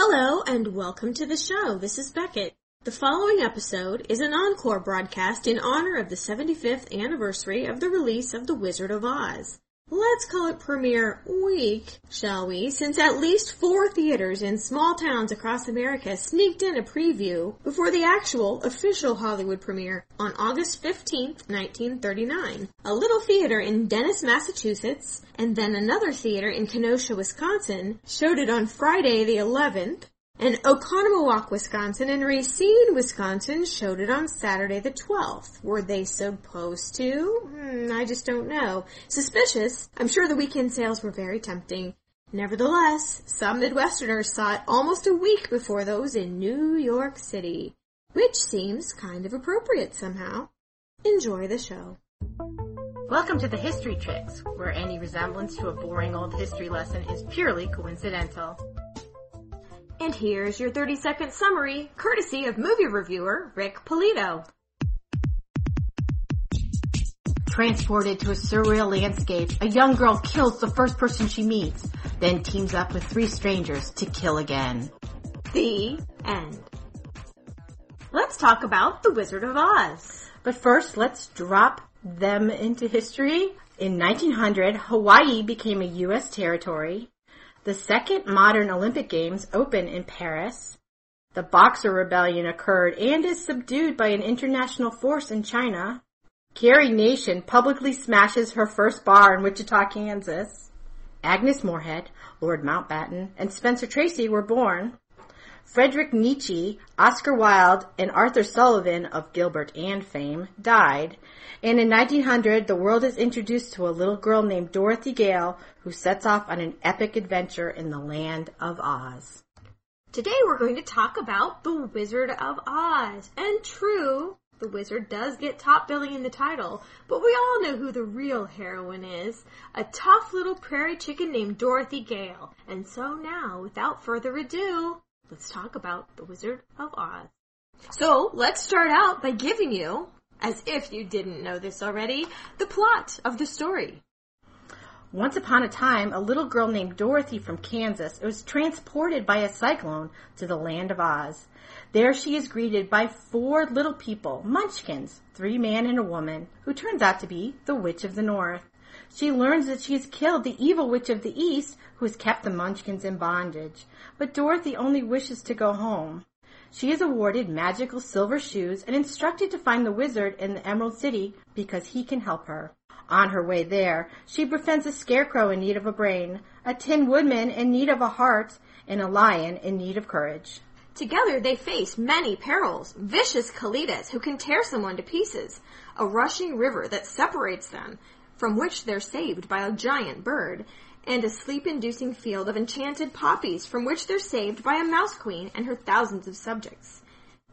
Hello and welcome to the show. This is Beckett. The following episode is an encore broadcast in honor of the 75th anniversary of the release of The Wizard of Oz. Let's call it premiere week, shall we, since at least 4 theaters in small towns across America sneaked in a preview before the actual official Hollywood premiere on August 15th, 1939. A little theater in Dennis, Massachusetts, and then another theater in Kenosha, Wisconsin, showed it on Friday the 11th. And Oconomowoc, Wisconsin, and Racine, Wisconsin, showed it on Saturday the 12th. Were they supposed to? I just don't know. Suspicious. I'm sure the weekend sales were very tempting. Nevertheless, some Midwesterners saw it almost a week before those in New York City, which seems kind of appropriate somehow. Enjoy the show. Welcome to the History Tricks, where any resemblance to a boring old history lesson is purely coincidental. And here's your 30-second summary, courtesy of movie reviewer Rick Polito. Transported to a surreal landscape, a young girl kills the first person she meets, then teams up with 3 strangers to kill again. The end. Let's talk about The Wizard of Oz. But first, let's drop them into history. In 1900, Hawaii became a U.S. territory. The second modern Olympic Games open in Paris. The Boxer Rebellion occurred and is subdued by an international force in China. Carrie Nation publicly smashes her first bar in Wichita, Kansas. Agnes Moorehead, Lord Mountbatten, and Spencer Tracy were born. Friedrich Nietzsche, Oscar Wilde, and Arthur Sullivan of Gilbert and fame died. And in 1900, the world is introduced to a little girl named Dorothy Gale, who sets off on an epic adventure in the land of Oz. Today we're going to talk about The Wizard of Oz. And true, the wizard does get top billing in the title, but we all know who the real heroine is, a tough little prairie chicken named Dorothy Gale. And so now, without further ado, let's talk about The Wizard of Oz. So, let's start out by giving you, as if you didn't know this already, the plot of the story. Once upon a time, a little girl named Dorothy from Kansas was transported by a cyclone to the land of Oz. There she is greeted by 4 little people, munchkins, 3 men and a woman, who turns out to be the Witch of the North. She learns that she has killed the evil Witch of the East, who has kept the Munchkins in bondage. But Dorothy only wishes to go home. She is awarded magical silver shoes and instructed to find the wizard in the Emerald City because he can help her. On her way there, she befriends a scarecrow in need of a brain, a tin woodman in need of a heart, and a lion in need of courage. Together they face many perils, vicious Kalidas who can tear someone to pieces, a rushing river that separates them, from which they're saved by a giant bird, and a sleep-inducing field of enchanted poppies, from which they're saved by a mouse queen and her thousands of subjects.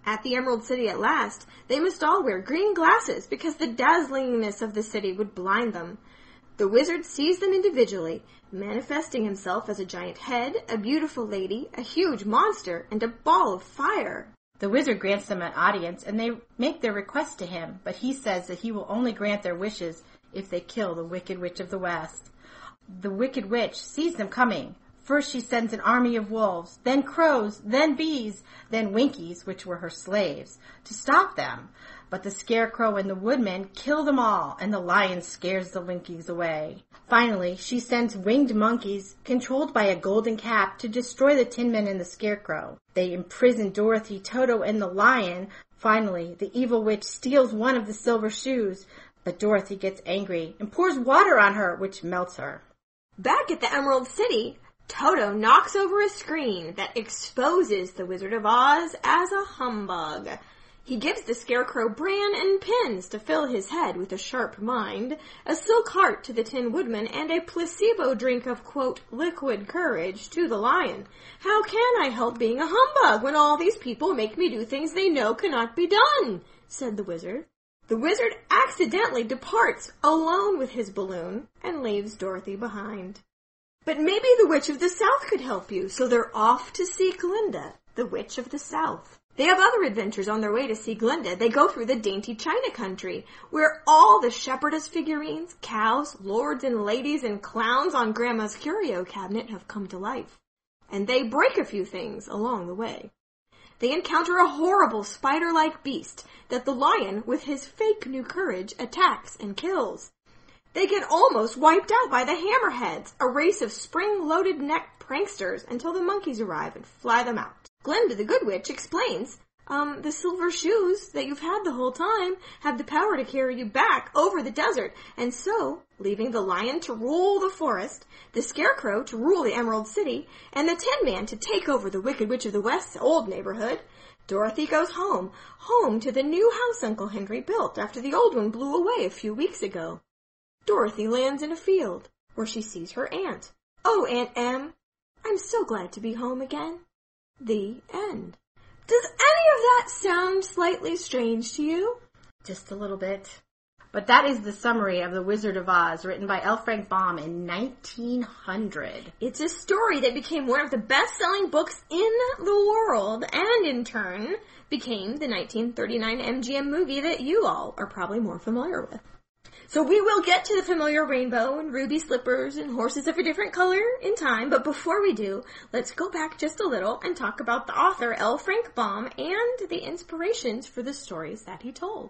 At the Emerald City at last, they must all wear green glasses because the dazzlingness of the city would blind them. The wizard sees them individually, manifesting himself as a giant head, a beautiful lady, a huge monster, and a ball of fire. The wizard grants them an audience, and they make their request to him, but he says that he will only grant their wishes if they kill the Wicked Witch of the West. The Wicked Witch sees them coming. First she sends an army of wolves, then crows, then bees, then winkies, which were her slaves, to stop them. But the Scarecrow and the Woodman kill them all, and the Lion scares the winkies away. Finally, she sends winged monkeys, controlled by a golden cap, to destroy the Tin Man and the Scarecrow. They imprison Dorothy, Toto, and the Lion. Finally, the evil witch steals one of the silver shoes, but Dorothy gets angry and pours water on her, which melts her. Back at the Emerald City, Toto knocks over a screen that exposes the Wizard of Oz as a humbug. He gives the Scarecrow bran and pins to fill his head with a sharp mind, a silk heart to the Tin Woodman, and a placebo drink of, quote, liquid courage to the Lion. How can I help being a humbug when all these people make me do things they know cannot be done? Said the wizard. The wizard accidentally departs alone with his balloon and leaves Dorothy behind. But maybe the Witch of the South could help you, so they're off to see Glinda, the Witch of the South. They have other adventures on their way to see Glinda. They go through the dainty China country, where all the shepherdess figurines, cows, lords and ladies, and clowns on Grandma's curio cabinet have come to life. and they break a few things along the way. They encounter a horrible spider-like beast that the lion, with his fake new courage, attacks and kills. They get almost wiped out by the Hammerheads, a race of spring-loaded neck pranksters, until the monkeys arrive and fly them out. Glinda the Good Witch explains, the silver shoes that you've had the whole time have the power to carry you back over the desert, and so, leaving the lion to rule the forest, the scarecrow to rule the Emerald City, and the Tin Man to take over the Wicked Witch of the West's old neighborhood, Dorothy goes home to the new house Uncle Henry built after the old one blew away a few weeks ago. Dorothy lands in a field, where she sees her aunt. Oh, Aunt Em, I'm so glad to be home again. The end. Does any of that sound slightly strange to you? Just a little bit. But that is the summary of The Wizard of Oz, written by L. Frank Baum in 1900. It's a story that became one of the best-selling books in the world, and in turn became the 1939 MGM movie that you all are probably more familiar with. So we will get to the familiar rainbow and ruby slippers and horses of a different color in time, but before we do, let's go back just a little and talk about the author L. Frank Baum and the inspirations for the stories that he told.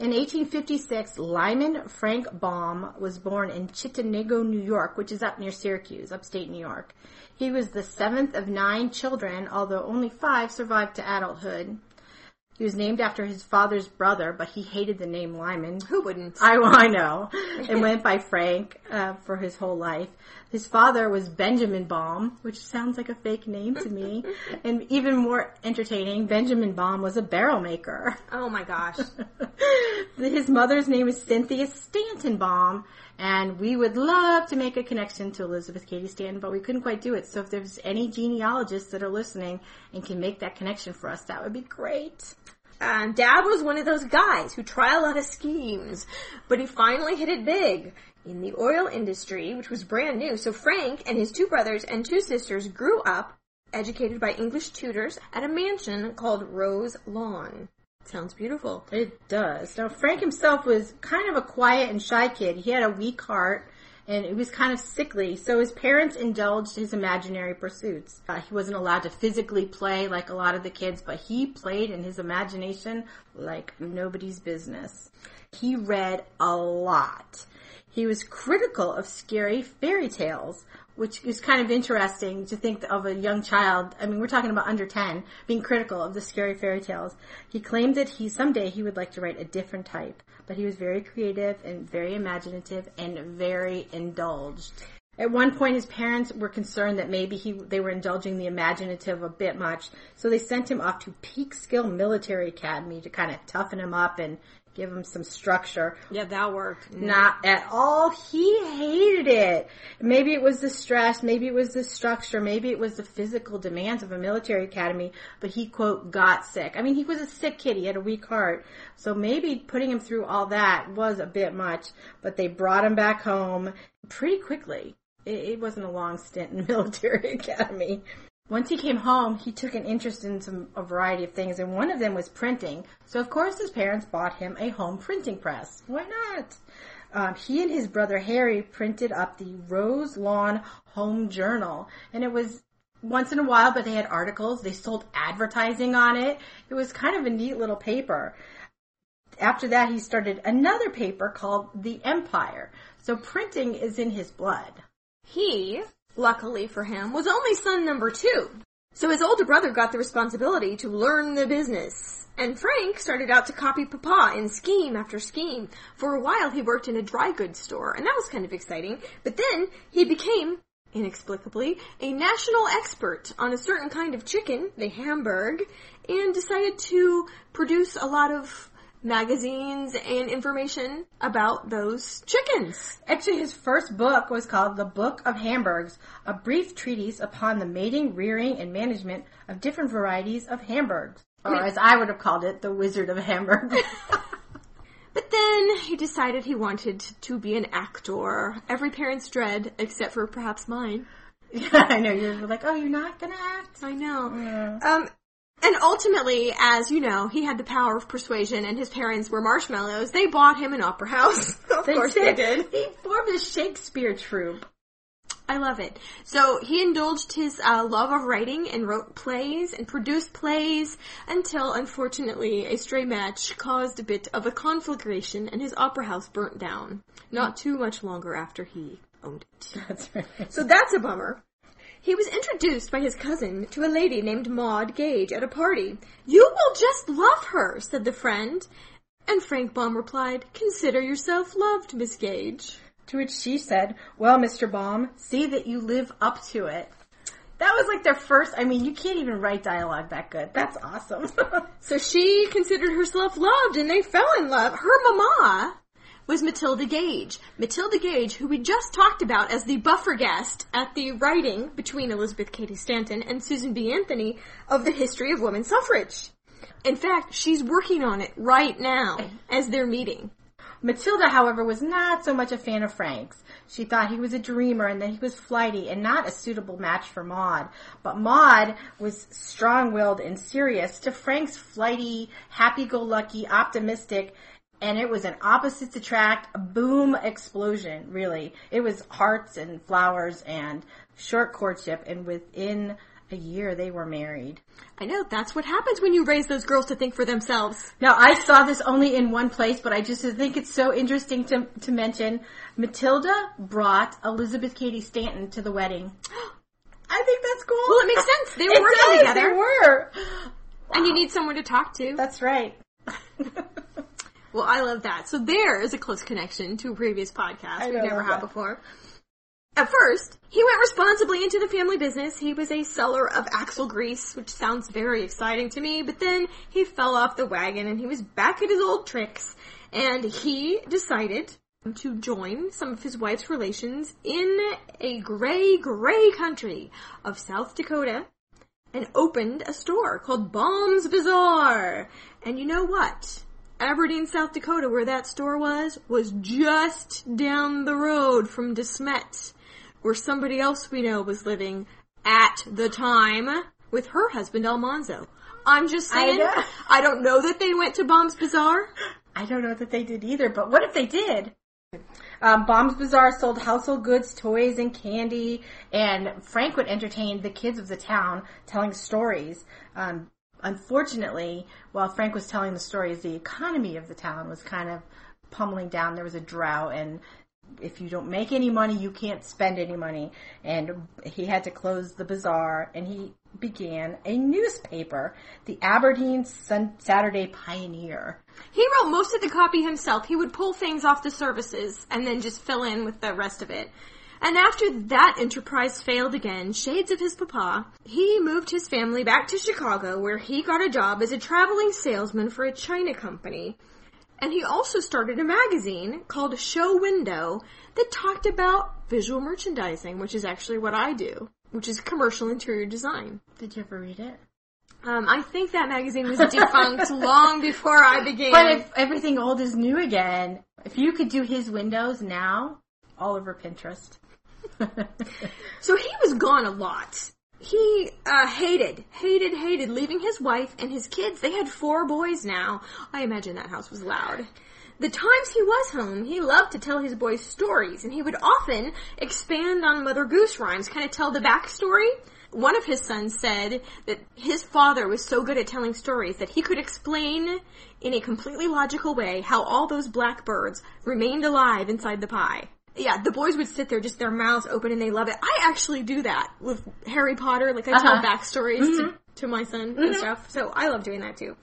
In 1856, Lyman Frank Baum was born in Chittenango, New York, which is up near Syracuse, upstate New York. He was the seventh of 9 children, although only 5 survived to adulthood. He was named after his father's brother, but he hated the name Lyman. Who wouldn't? I know. And went by Frank for his whole life. His father was Benjamin Baum, which sounds like a fake name to me. And even more entertaining, Benjamin Baum was a barrel maker. Oh, my gosh. His mother's name is Cynthia Stanton Baum. And we would love to make a connection to Elizabeth Cady Stanton, but we couldn't quite do it. So if there's any genealogists that are listening and can make that connection for us, that would be great. Dad was one of those guys who tried a lot of schemes, but he finally hit it big in the oil industry, which was brand new. So Frank and his 2 brothers and 2 sisters grew up, educated by English tutors, at a mansion called Rose Lawn. Sounds beautiful. It does. Now, Frank himself was kind of a quiet and shy kid. He had a weak heart, and it was kind of sickly, so his parents indulged his imaginary pursuits. He wasn't allowed to physically play like a lot of the kids, but he played in his imagination like nobody's business. He read a lot. He was critical of scary fairy tales, which is kind of interesting to think of a young child. I mean, we're talking about under 10, being critical of the scary fairy tales. He claimed that someday he would like to write a different type, but he was very creative and very imaginative and very indulged. At one point, his parents were concerned that maybe they were indulging the imaginative a bit much, so they sent him off to Peekskill Military Academy to kind of toughen him up and give him some structure. Yeah, that worked. Not at all. He hated it. Maybe it was the stress. Maybe it was the structure. Maybe it was the physical demands of a military academy. But he, quote, got sick. I mean, he was a sick kid. He had a weak heart. So maybe putting him through all that was a bit much. But they brought him back home pretty quickly. It wasn't a long stint in the military academy. Once he came home, he took an interest in a variety of things, and one of them was printing. So, of course, his parents bought him a home printing press. Why not? He and his brother Harry printed up the Rose Lawn Home Journal, and it was once in a while, but they had articles. They sold advertising on it. It was kind of a neat little paper. After that, he started another paper called The Empire. So printing is in his blood. He... luckily for him, was only son number 2. So his older brother got the responsibility to learn the business. And Frank started out to copy Papa in scheme after scheme. For a while, he worked in a dry goods store, and that was kind of exciting. But then he became, inexplicably, a national expert on a certain kind of chicken, the Hamburg, and decided to produce a lot of magazines and information about those chickens. Actually, his first book was called The Book of Hamburgs, a brief treatise upon the mating, rearing, and management of different varieties of Hamburgs. Or as I would have called it, The Wizard of Hamburg. But then he decided he wanted to be an actor. Every parent's dread, except for perhaps mine. Yeah, I know. You're like, oh, you're not going to act? I know. Yeah. And ultimately, as you know, he had the power of persuasion, and his parents were marshmallows. They bought him an opera house. Of course they did. He formed a Shakespeare troupe. I love it. So he indulged his love of writing and wrote plays and produced plays until, unfortunately, a stray match caused a bit of a conflagration and his opera house burnt down. Not too much longer after he owned it. That's right. So that's a bummer. He was introduced by his cousin to a lady named Maud Gage at a party. "You will just love her," said the friend. And Frank Baum replied, "Consider yourself loved, Miss Gage." To which she said, "Well, Mr. Baum, see that you live up to it." That was like their first, I mean, you can't even write dialogue that good. That's awesome. So she considered herself loved and they fell in love. Her mama was Matilda Gage. Matilda Gage, who we just talked about as the buffer guest at the writing between Elizabeth Cady Stanton and Susan B. Anthony of the history of women's suffrage. In fact, she's working on it right now as they're meeting. Matilda, however, was not so much a fan of Frank's. She thought he was a dreamer and that he was flighty and not a suitable match for Maud. But Maud was strong-willed and serious to Frank's flighty, happy-go-lucky, optimistic. And it was an opposites attract, a boom explosion, really. It was hearts and flowers and short courtship, and within a year they were married. I know, that's what happens when you raise those girls to think for themselves. Now, I saw this only in one place, but I just think it's so interesting to mention. Matilda brought Elizabeth Cady Stanton to the wedding. I think that's cool. Well, it makes sense. They were working together. They were. Wow. And you need someone to talk to. That's right. Well, I love that. So there is a close connection to a previous podcast we've never had before. At first, he went responsibly into the family business. He was a seller of axle grease, which sounds very exciting to me, but then he fell off the wagon and he was back at his old tricks, and he decided to join some of his wife's relations in a gray, gray country of South Dakota and opened a store called Baum's Bazaar. And you know what? Aberdeen, South Dakota, where that store was just down the road from De Smet, where somebody else we know was living at the time with her husband, Almanzo. I'm just saying, I don't know that they went to Baum's Bazaar. I don't know that they did either, but what if they did? Baum's Bazaar sold household goods, toys, and candy, and Frank would entertain the kids of the town telling stories. Unfortunately, while Frank was telling the stories, the economy of the town was kind of pummeling down. There was a drought, and if you don't make any money, you can't spend any money. And he had to close the bazaar, and he began a newspaper, the Aberdeen Sun Saturday Pioneer. He wrote most of the copy himself. He would pull things off the services and then just fill in with the rest of it. And after that enterprise failed again, shades of his papa, he moved his family back to Chicago, where he got a job as a traveling salesman for a china company. And he also started a magazine called Show Window that talked about visual merchandising, which is actually what I do, which is commercial interior design. Did you ever read it? I think that magazine was defunct long before I began. But if everything old is new again, if you could do his windows now, all over Pinterest. So he was gone a lot. He hated leaving his wife and his kids. They had 4 boys now. I imagine that house was loud. The times he was home, he loved to tell his boys stories, and he would often expand on Mother Goose rhymes, kind of tell the backstory. One of his sons said that his father was so good at telling stories that he could explain in a completely logical way how all those blackbirds remained alive inside the pie. Yeah, the boys would sit there, just their mouths open, and they love it. I actually do that with Harry Potter. Like, I tell backstories to my son and stuff. So I love doing that, too.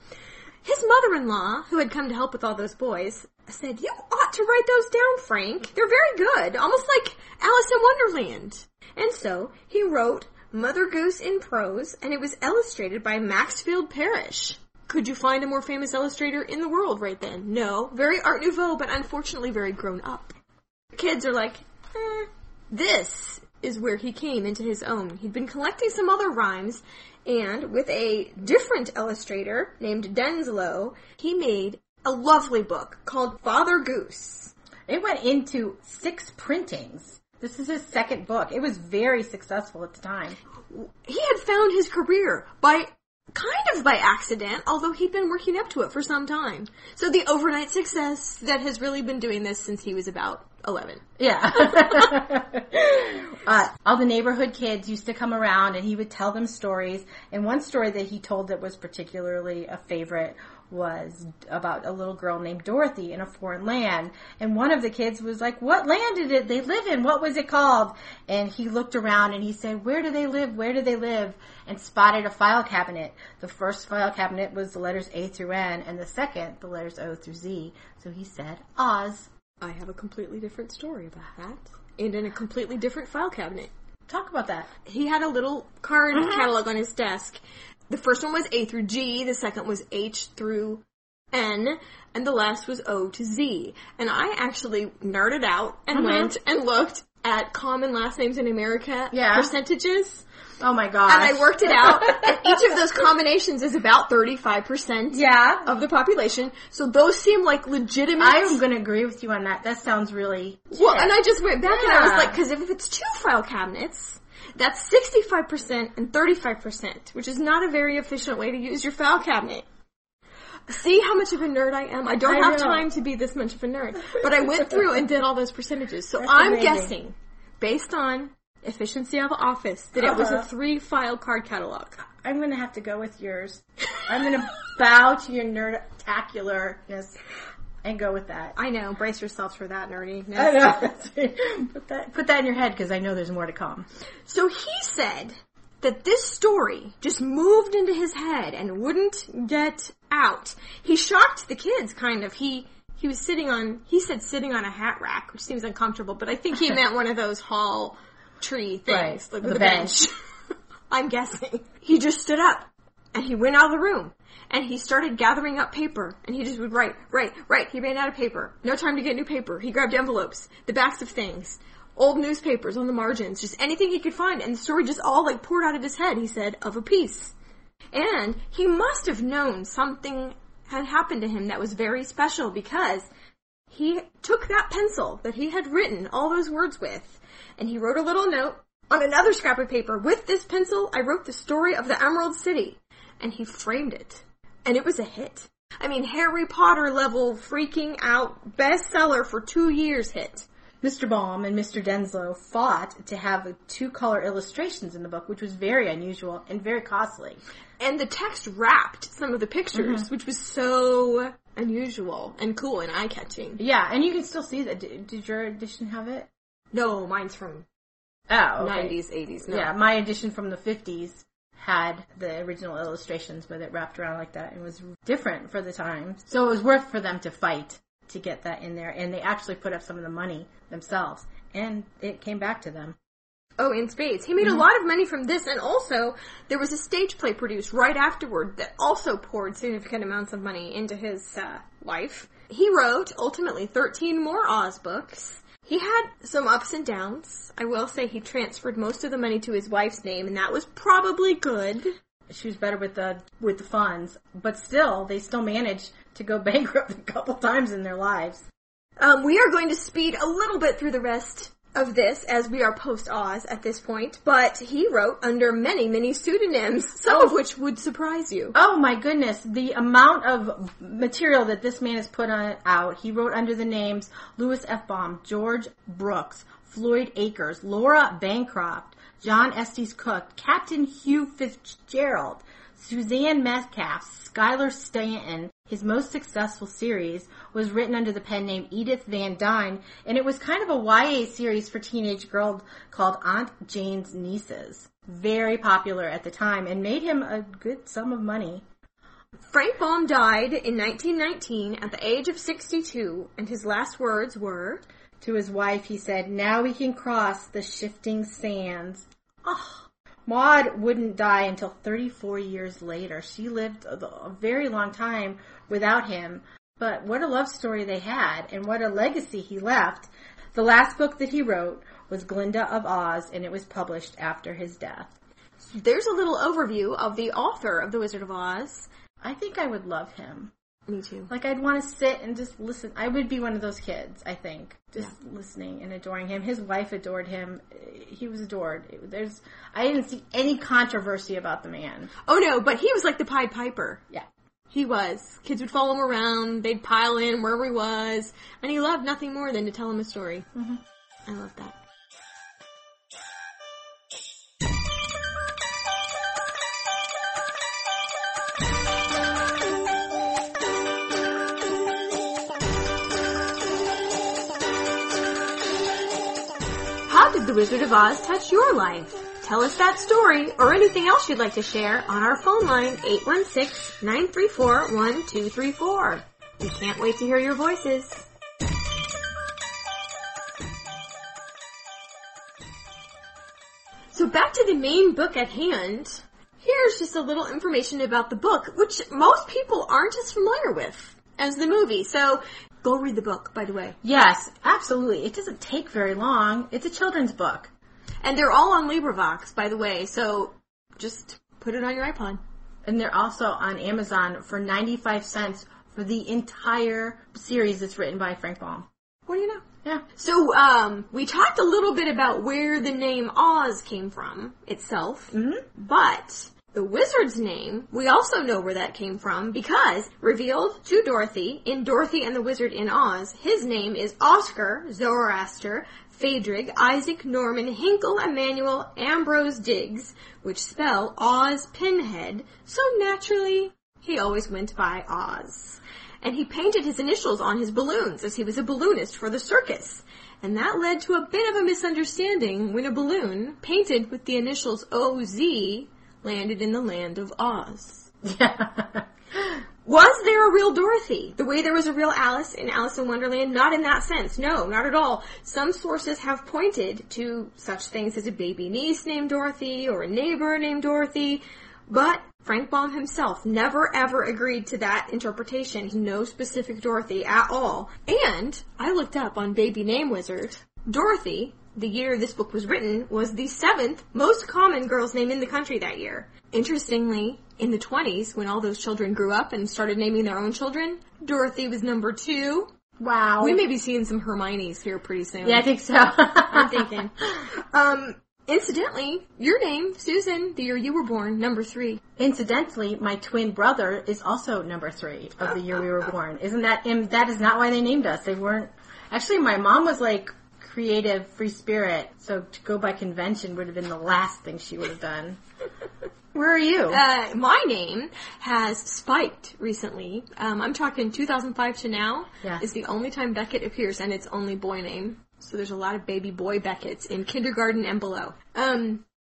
His mother-in-law, who had come to help with all those boys, said, "You ought to write those down, Frank. They're very good, almost like Alice in Wonderland." And so he wrote Mother Goose in prose, and it was illustrated by Maxfield Parrish. Could you find a more famous illustrator in the world right then? No. Very Art Nouveau, but unfortunately very grown up. Kids are like, This is where he came into his own. He'd been collecting some other rhymes, and with a different illustrator named Denslow, he made a lovely book called Father Goose. It went into 6 printings. This is his second book. It was very successful at the time. He had found his career by Kind of by accident, although he'd been working up to it for some time. So the overnight success that has really been doing this since he was about 11. Yeah. All the neighborhood kids used to come around and he would tell them stories. And one story that he told that was particularly a favorite was about a little girl named Dorothy in a foreign land. And one of the kids was like, what land did it they live in? What was it called? And he looked around and he said, where do they live? Where do they live? And spotted a file cabinet. The first file cabinet was the letters A through N and the second, the letters O through Z. So he said, Oz. I have a completely different story about that. And in a completely different file cabinet. Talk about that. He had a little card catalog on his desk. The first one was A through G, the second was H through N, and the last was O to Z. And I actually nerded out and went and looked at common last names in America percentages. Oh my gosh. And I worked it out. And each of those combinations is about 35% of the population. So those seem like legitimate. I'm going to agree with you on that. That sounds really legit. Well, and I just went back and I was like, because if it's two file cabinets, that's 65% and 35%, which is not a very efficient way to use your file cabinet. See how much of a nerd I am? I don't have time to be this much of a nerd. But I went through and did all those percentages. So I'm guessing, based on efficiency of office, that it was a 3-file card catalog. I'm going to have to go with yours. I'm going to bow to your nerd-tacularness and go with that. I know. Brace yourselves for that nerdiness. I know. Put that in your head because I know there's more to come. So he said that this story just moved into his head and wouldn't get out. He shocked the kids, kind of. He was sitting on a hat rack, which seems uncomfortable, but I think he meant one of those hall tree things, like with a bench. I'm guessing. He just stood up and he went out of the room. And he started gathering up paper. And he just would write. He ran out of paper. No time to get new paper. He grabbed envelopes, the backs of things, old newspapers on the margins, just anything he could find. And the story just all like poured out of his head, he said, of a piece. And he must have known something had happened to him that was very special because he took that pencil that he had written all those words with and he wrote a little note on another scrap of paper. With this pencil, I wrote the story of the Emerald City. And he framed it. And it was a hit. I mean, Harry Potter level freaking out bestseller for 2 years hit. Mr. Baum and Mr. Denslow fought to have 2-color illustrations in the book, which was very unusual and very costly. And the text wrapped some of the pictures, which was so unusual and cool and eye-catching. Yeah, and you can still see that. Did your edition have it? No, mine's from 90s, 80s. No. Yeah, my edition from the 50s. Had the original illustrations with it wrapped around like that and was different for the time. So it was worth for them to fight to get that in there. And they actually put up some of the money themselves. And it came back to them. Oh, in spades. He made a lot of money from this. And also, there was a stage play produced right afterward that also poured significant amounts of money into his life. He wrote, ultimately, 13 more Oz books. He had some ups and downs. I will say he transferred most of the money to his wife's name, and that was probably good. She was better with the funds, but still, they still managed to go bankrupt a couple times in their lives. We are going to speed a little bit through the rest of this, as we are post-Oz at this point, but he wrote under many, many pseudonyms, some of which would surprise you. Oh my goodness, the amount of material that this man has put out, he wrote under the names Louis F. Baum, George Brooks, Floyd Akers, Laura Bancroft, John Estes Cook, Captain Hugh Fitzgerald, Suzanne Metcalf, Schuyler Stanton. His most successful series was written under the pen name Edith Van Dyne, and it was kind of a YA series for teenage girls called Aunt Jane's Nieces. Very popular at the time and made him a good sum of money. Frank Baum died in 1919 at the age of 62, and his last words were, to his wife he said, "Now we can cross the shifting sands." Oh. Maud wouldn't die until 34 years later. She lived a very long time without him. But what a love story they had, and what a legacy he left. The last book that he wrote was Glinda of Oz, and it was published after his death. There's a little overview of the author of The Wizard of Oz. I think I would love him. Me too. Like, I'd want to sit and just listen. I would be one of those kids, I think, just listening and adoring him. His wife adored him. He was adored. I didn't see any controversy about the man. Oh, no, but he was like the Pied Piper. Yeah. He was. Kids would follow him around. They'd pile in wherever he was. And he loved nothing more than to tell him a story. Mm-hmm. I love that. The Wizard of Oz touched your life? Tell us that story or anything else you'd like to share on our phone line 816-934-1234. We can't wait to hear your voices. So back to the main book at hand. Here's just a little information about the book, which most people aren't as familiar with as the movie. So go read the book, by the way. Yes, absolutely. It doesn't take very long. It's a children's book. And they're all on LibriVox, by the way, so just put it on your iPod. And they're also on Amazon for 95 cents for the entire series that's written by Frank Baum. What do you know? Yeah. So, we talked a little bit about where the name Oz came from itself, but the wizard's name, we also know where that came from because, revealed to Dorothy, in Dorothy and the Wizard in Oz, his name is Oscar, Zoroaster, Phadrig, Isaac, Norman, Hinkle, Emmanuel, Ambrose, Diggs, which spell Oz Pinhead, so naturally, he always went by Oz. And he painted his initials on his balloons, as he was a balloonist for the circus. And that led to a bit of a misunderstanding when a balloon, painted with the initials O-Z, landed in the land of Oz. Was there a real Dorothy? The way there was a real Alice in Alice in Wonderland? Not in that sense. No, not at all. Some sources have pointed to such things as a baby niece named Dorothy or a neighbor named Dorothy, but Frank Baum himself never ever agreed to that interpretation. No specific Dorothy at all. And I looked up on Baby Name Wizard, Dorothy, the year this book was written, was the 7th most common girl's name in the country that year. Interestingly, in the 20s, when all those children grew up and started naming their own children, Dorothy was number 2. Wow. We may be seeing some Hermiones here pretty soon. Yeah, I think so. I'm thinking. Incidentally, your name, Susan, the year you were born, number 3. Incidentally, my twin brother is also number 3 of the year we were born. Isn't that, that is not why they named us. They weren't, actually my mom was like, creative, free spirit. So to go by convention would have been the last thing she would have done. Where are you? My name has spiked recently. I'm talking 2005 to now. Yeah. It's the only time Beckett appears, and it's only boy name. So there's a lot of baby boy Becketts in kindergarten and below.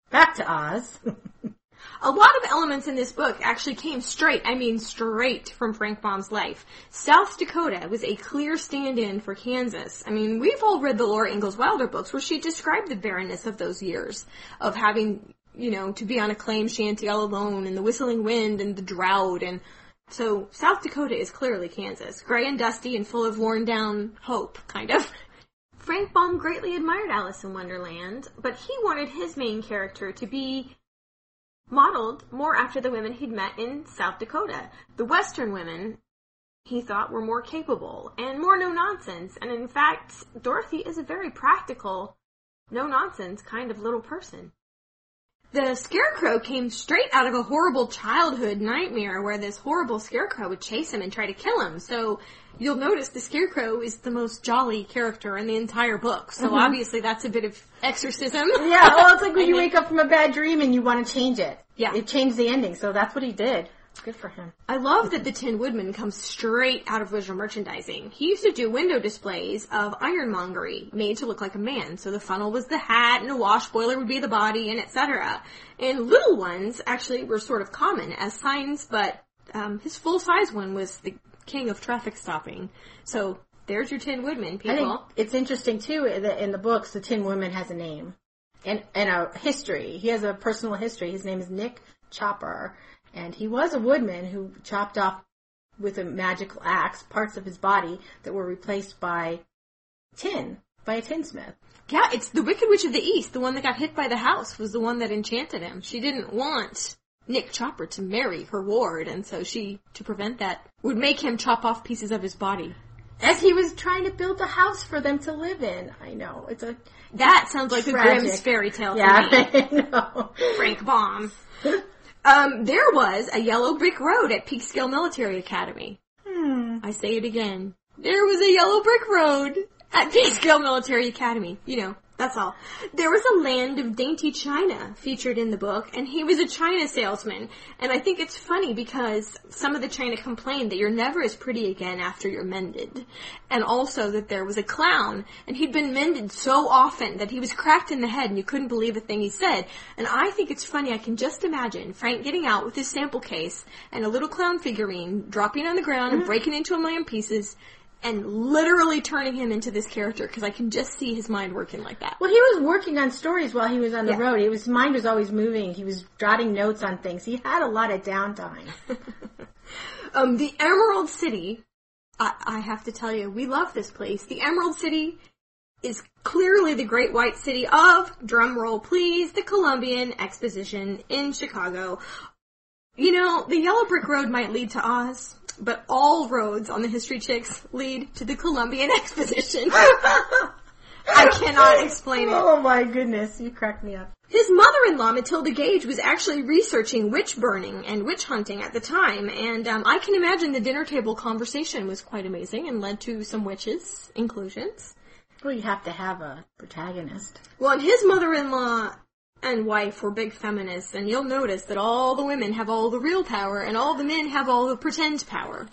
Back to Oz. A lot of elements in this book actually came straight from Frank Baum's life. South Dakota was a clear stand-in for Kansas. I mean, we've all read the Laura Ingalls Wilder books where she described the barrenness of those years, of having, you know, to be on a claim shanty all alone, and the whistling wind, and the drought, and so South Dakota is clearly Kansas. Gray and dusty and full of worn-down hope, kind of. Frank Baum greatly admired Alice in Wonderland, but he wanted his main character to be modeled more after the women he'd met in South Dakota. The Western women, he thought, were more capable and more no-nonsense. And in fact, Dorothy is a very practical, no-nonsense kind of little person. The Scarecrow came straight out of a horrible childhood nightmare where this horrible Scarecrow would chase him and try to kill him. So you'll notice the Scarecrow is the most jolly character in the entire book. So obviously that's a bit of exorcism. Yeah, well, it's like when you wake up from a bad dream and you want to change it. Yeah. It changed the ending, so that's what he did. Good for him. I love that the Tin Woodman comes straight out of visual merchandising. He used to do window displays of ironmongery made to look like a man. So the funnel was the hat, and a wash boiler would be the body, and etc. And little ones actually were sort of common as signs, but his full-size one was the king of traffic stopping. So there's your Tin Woodman, people. I think it's interesting, too, that in the books, the Tin Woodman has a name and a history. He has a personal history. His name is Nick Chopper. And he was a woodman who chopped off with a magical axe parts of his body that were replaced by a tinsmith. Yeah, it's the Wicked Witch of the East, the one that got hit by the house, was the one that enchanted him. She didn't want Nick Chopper to marry her ward, and so she, to prevent that, would make him chop off pieces of his body. As he was trying to build a house for them to live in. I know. It's a... That sounds like tragic. A Grimm's fairy tale to me. I know. Frank Baum. There was a yellow brick road at Peekskill Military Academy. I say it again. There was a yellow brick road at Peekskill Military Academy. You know, that's all. There was a land of dainty china featured in the book, and he was a china salesman. And I think it's funny because some of the china complained that you're never as pretty again after you're mended. And also that there was a clown, and he'd been mended so often that he was cracked in the head and you couldn't believe a thing he said. And I think it's funny. I can just imagine Frank getting out with his sample case and a little clown figurine dropping on the ground and breaking into a million pieces, and literally turning him into this character, because I can just see his mind working like that. Well, he was working on stories while he was on the road. His mind was always moving. He was jotting notes on things. He had a lot of downtime. The Emerald City, I have to tell you, we love this place. The Emerald City is clearly the great white city of, drumroll please, the Columbian Exposition in Chicago. You know, the yellow brick road might lead to Oz, but all roads on the History Chicks lead to the Columbian Exposition. I cannot explain it. Oh my goodness, you cracked me up. His mother-in-law, Matilda Gage, was actually researching witch burning and witch hunting at the time, and I can imagine the dinner table conversation was quite amazing and led to some witches' inclusions. Well, you have to have a protagonist. Well, and his mother-in-law and wife were big feminists, and you'll notice that all the women have all the real power, and all the men have all the pretend power.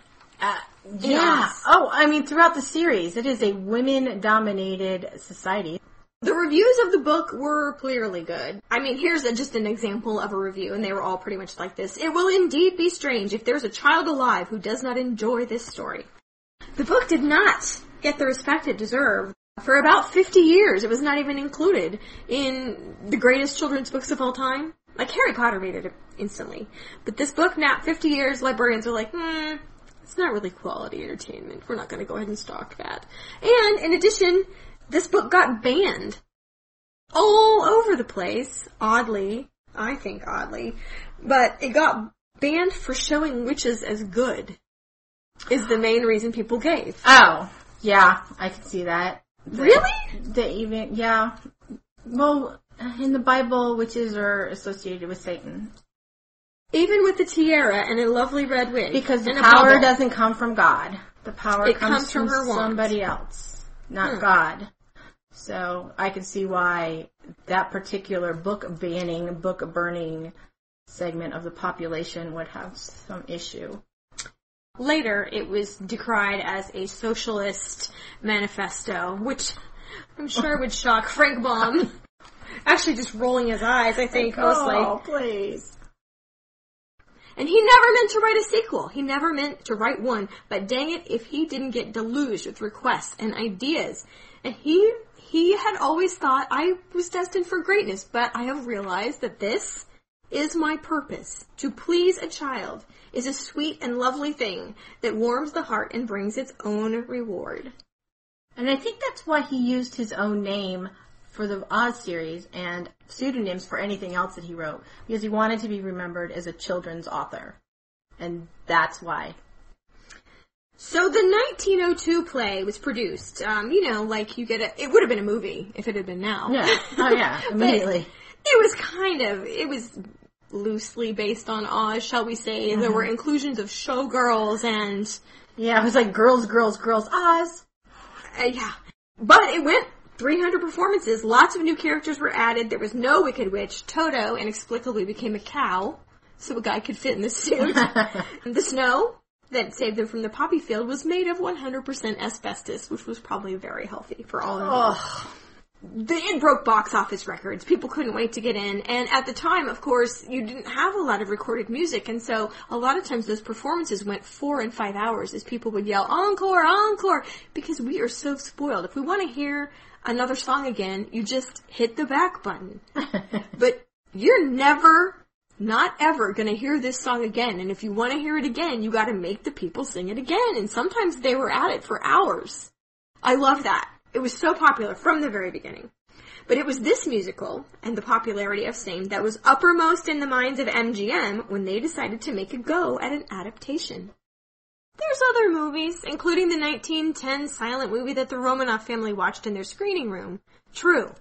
Yes. Oh, I mean, throughout the series, it is a women-dominated society. The reviews of the book were clearly good. I mean, here's just an example of a review, and they were all pretty much like this. It will indeed be strange if there's a child alive who does not enjoy this story. The book did not get the respect it deserved. For about 50 years, it was not even included in the greatest children's books of all time. Like, Harry Potter made it instantly. But this book, now 50 years, librarians were like, it's not really quality entertainment. We're not going to go ahead and stock that. And, in addition, this book got banned all over the place, oddly. I think oddly. But it got banned for showing witches as good, is the main reason people gave. Oh, yeah, I can see that. Really? They even, yeah. Well, in the Bible, witches are associated with Satan. Even with the tiara and a lovely red wig. Because the power doesn't come from God. The power comes from somebody else, not God. So I can see why that particular book banning, book burning segment of the population would have some issue. Later, it was decried as a socialist manifesto, which I'm sure would shock Frank Baum. Actually, just rolling his eyes, I think, mostly. Oh, please. And he never meant to write a sequel. He never meant to write one. But dang it, if he didn't get deluged with requests and ideas. And he had always thought I was destined for greatness, but I have realized that this is my purpose, to please a child. Is a sweet and lovely thing that warms the heart and brings its own reward. And I think that's why he used his own name for the Oz series and pseudonyms for anything else that he wrote, because he wanted to be remembered as a children's author. And that's why. So the 1902 play was produced. You know, like you get a... It would have been a movie if it had been now. Yeah. Oh, yeah. Immediately. It was kind of... It was... loosely based on Oz, shall we say. Yeah. There were inclusions of showgirls and... Yeah, it was like girls, Oz. Yeah. But it went 300 performances. Lots of new characters were added. There was no Wicked Witch. Toto inexplicably became a cow, so a guy could fit in the suit. The snow that saved them from the poppy field was made of 100% asbestos, which was probably very healthy for all involved. It broke box office records. People couldn't wait to get in. And at the time, of course, you didn't have a lot of recorded music. And so a lot of times those performances went 4 and 5 hours as people would yell, encore, encore, because we are so spoiled. If we want to hear another song again, you just hit the back button. But you're never, not ever going to hear this song again. And if you want to hear it again, you got to make the people sing it again. And sometimes they were at it for hours. I love that. It was so popular from the very beginning. But it was this musical, and the popularity of same, that was uppermost in the minds of MGM when they decided to make a go at an adaptation. There's other movies, including the 1910 silent movie that the Romanoff family watched in their screening room. True.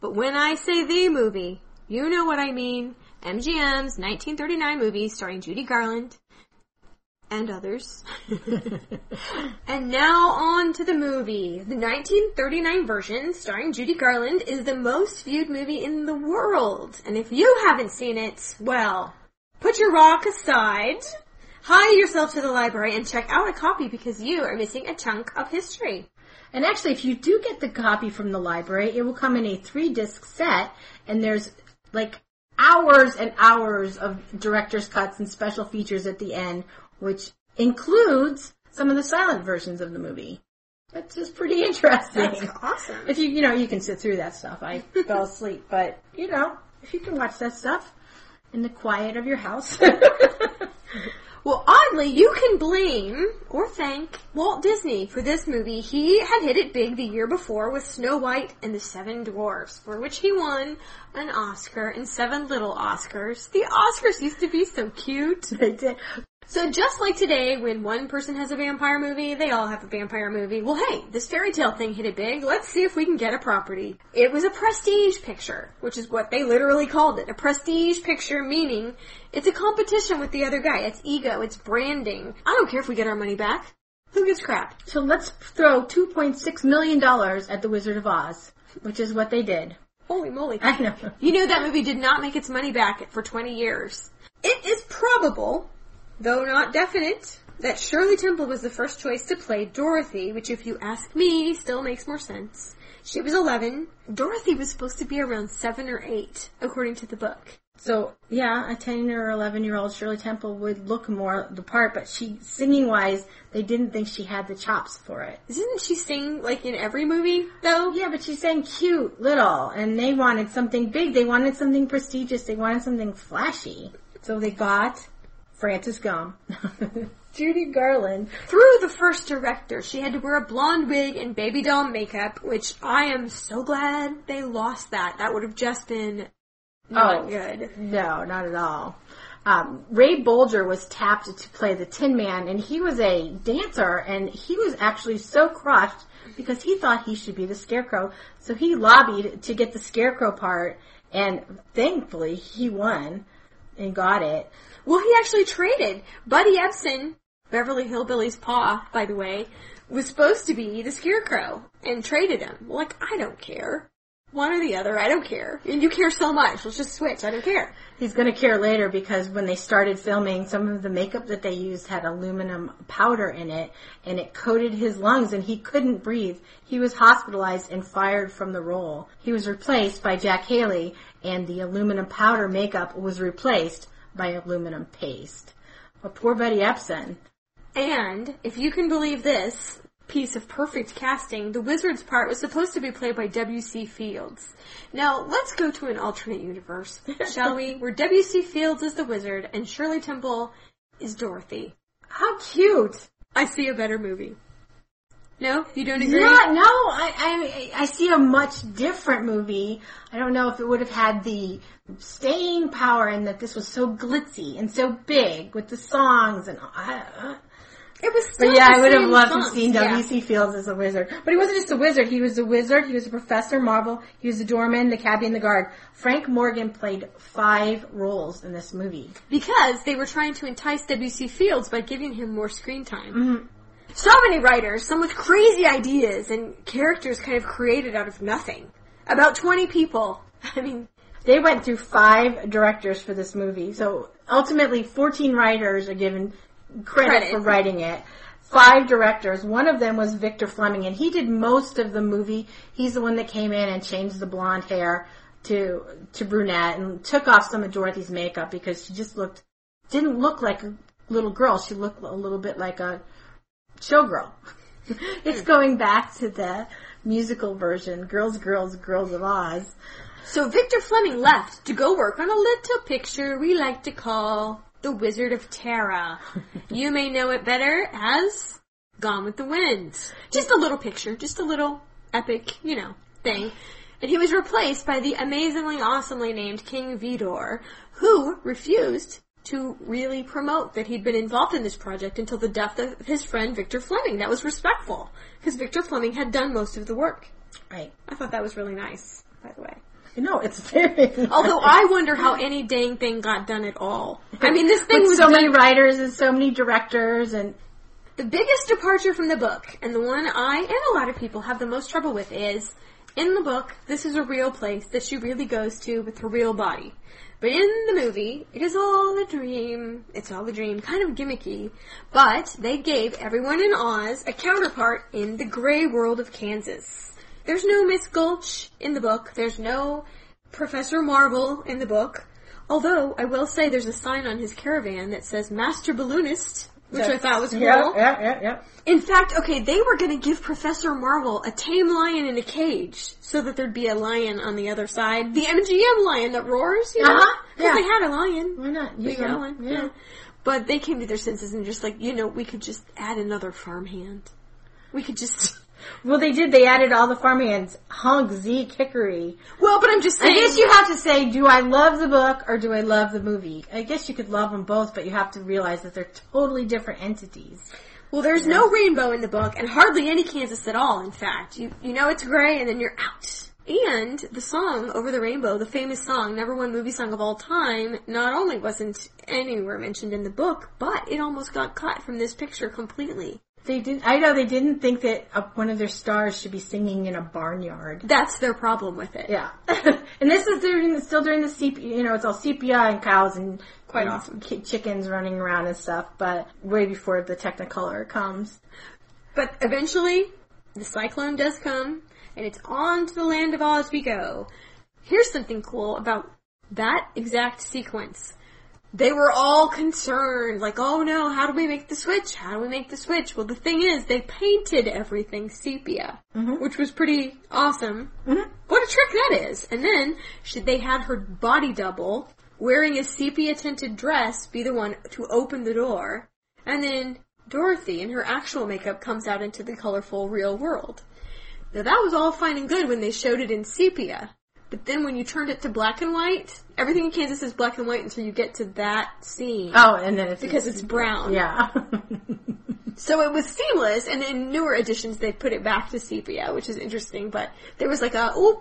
But when I say the movie, you know what I mean. MGM's 1939 movie starring Judy Garland and others. And now on to the movie. The 1939 version starring Judy Garland is the most viewed movie in the world. And if you haven't seen it, well, put your rock aside, hie yourself to the library, and check out a copy because you are missing a chunk of history. And actually, if you do get the copy from the library, it will come in a 3-disc set, and there's like hours and hours of director's cuts and special features at the end, which includes some of the silent versions of the movie. That's just pretty interesting. That's awesome. If you can sit through that stuff. I fell asleep, but if you can watch that stuff in the quiet of your house. Well, oddly, you can blame or thank Walt Disney for this movie. He had hit it big the year before with Snow White and the 7 Dwarfs, for which he won an Oscar and 7 little Oscars. The Oscars used to be so cute. They did. So just like today, when one person has a vampire movie, they all have a vampire movie. Well, hey, this fairy tale thing hit it big. Let's see if we can get a property. It was a prestige picture, which is what they literally called it. A prestige picture, meaning it's a competition with the other guy. It's ego. It's branding. I don't care if we get our money back. Who gives crap? So let's throw $2.6 million at The Wizard of Oz, which is what they did. Holy moly. I know. You know that movie did not make its money back for 20 years. It is probable, though not definite, that Shirley Temple was the first choice to play Dorothy, which, if you ask me, still makes more sense. She was 11. Dorothy was supposed to be around 7 or 8, according to the book. So, yeah, a 10 or 11-year-old Shirley Temple would look more the part, but she, singing-wise, they didn't think she had the chops for it. Isn't she sing, like, in every movie, though? Yeah, but she sang cute, little, and they wanted something big. They wanted something prestigious. They wanted something flashy. So they got Frances Gum. Judy Garland. Through the first director, she had to wear a blonde wig and baby doll makeup, which I am so glad they lost that. That would have just been not good. No, not at all. Ray Bolger was tapped to play the Tin Man, and he was a dancer, and he was actually so crushed because he thought he should be the Scarecrow, so he lobbied to get the Scarecrow part, and thankfully he won and got it. Well, he actually traded. Buddy Ebsen, Beverly Hillbilly's pa, by the way, was supposed to be the Scarecrow and traded him. Like, I don't care. One or the other, I don't care. And you care so much. Let's just switch. I don't care. He's going to care later because when they started filming, some of the makeup that they used had aluminum powder in it, and it coated his lungs, and he couldn't breathe. He was hospitalized and fired from the role. He was replaced by Jack Haley, and the aluminum powder makeup was replaced by aluminum paste. But poor Betty Epson. And, if you can believe this piece of perfect casting, the wizard's part was supposed to be played by W.C. Fields. Now, let's go to an alternate universe, shall we? Where W.C. Fields is the wizard and Shirley Temple is Dorothy. How cute! I see a better movie. No? You don't agree? No, I see a much different movie. I don't know if it would have had the staying power and that this was so glitzy and so big with the songs and all. It was still but yeah, I would have loved songs. To have seen W.C. Fields as a wizard. But he wasn't just a wizard. He was a wizard. He was a professor, Marvel. He was the doorman, the cabbie, and the guard. Frank Morgan played 5 roles in this movie. Because they were trying to entice W.C. Fields by giving him more screen time. Mm-hmm. So many writers, some with crazy ideas and characters kind of created out of nothing. About 20 people. I mean, they went through 5 directors for this movie. So ultimately, 14 writers are given credit for writing it. 5 directors. One of them was Victor Fleming, and he did most of the movie. He's the one that came in and changed the blonde hair to brunette and took off some of Dorothy's makeup because she just didn't look like a little girl. She looked a little bit like a showgirl. It's going back to the musical version, Girls, Girls, Girls of Oz. So Victor Fleming left to go work on a little picture we like to call The Wizard of Tara. You may know it better as Gone with the Wind. Just a little picture, just a little epic, thing. and he was replaced by the amazingly awesomely named King Vidor, who refused to really promote that he'd been involved in this project until the death of his friend Victor Fleming. That was respectful, because Victor Fleming had done most of the work. Right. I thought that was really nice, by the way. No, it's very nice. Although I wonder how any dang thing got done at all. I mean, this thing was so many writers and so many directors and... The biggest departure from the book, and the one I and a lot of people have the most trouble with is, in the book, this is a real place that she really goes to with her real body. But in the movie, it is all a dream. It's all a dream. Kind of gimmicky. But they gave everyone in Oz a counterpart in the gray world of Kansas. There's no Miss Gulch in the book. There's no Professor Marvel in the book. Although, I will say there's a sign on his caravan that says Master Balloonist, which I thought was cool. Yeah. In fact, okay, they were going to give Professor Marvel a tame lion in a cage so that there'd be a lion on the other side. The MGM lion that roars, you know? Because they had a lion. Why not? You got one. Yeah. But they came to their senses and just like, you know, we could just add another farmhand. We could just... Well, they did. They added all the farmhands. Honk, Zeke, Hickory. Well, but I'm just saying... I guess you have to say, do I love the book or do I love the movie? I guess you could love them both, but you have to realize that they're totally different entities. Well, there's no rainbow in the book, and hardly any Kansas at all, in fact. You know it's gray, and then you're out. And the song, Over the Rainbow, the famous song, number one movie song of all time, not only wasn't anywhere mentioned in the book, but it almost got cut from this picture completely. They didn't. I know they didn't think that one of their stars should be singing in a barnyard. That's their problem with it. Yeah, and this is still during the sepia. You know, it's all sepia and cows and quite awesome chickens running around and stuff. But way before the Technicolor comes. But eventually, the cyclone does come, and it's on to the land of Oz we go. Here's something cool about that exact sequence. They were all concerned, like, oh no, how do we make the switch? Well, the thing is, they painted everything sepia, which was pretty awesome. What a trick that is. And then they had her body double, wearing a sepia-tinted dress, be the one to open the door. And then Dorothy, in her actual makeup, comes out into the colorful real world. Now, that was all fine and good when they showed it in sepia. But then when you turned it to black and white, everything in Kansas is black and white until you get to that scene. Oh, and then it's... Because it's brown. Yeah. So it was seamless, and in newer editions they put it back to sepia, which is interesting, but there was like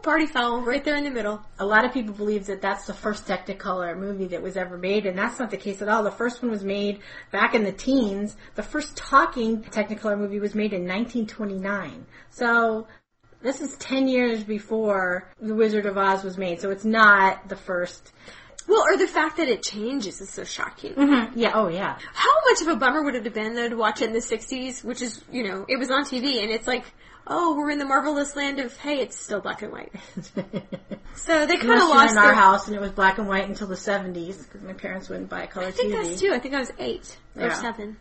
party foul right there in the middle. A lot of people believe that that's the first Technicolor movie that was ever made, and that's not the case at all. The first one was made back in the teens. The first talking Technicolor movie was made in 1929. So... This is 10 years before The Wizard of Oz was made, so it's not the first. Well, or the fact that it changes is so shocking. Mm-hmm. Yeah, oh yeah. How much of a bummer would it have been, though, to watch it in the 60s, which is, you know, it was on TV, and it's like, oh, we're in the marvelous land of, hey, it's still black and white. So they kind of lost it. In our house, and it was black and white until the 70s, because my parents wouldn't buy a color TV. I think that's too. I think I was 8 or 7.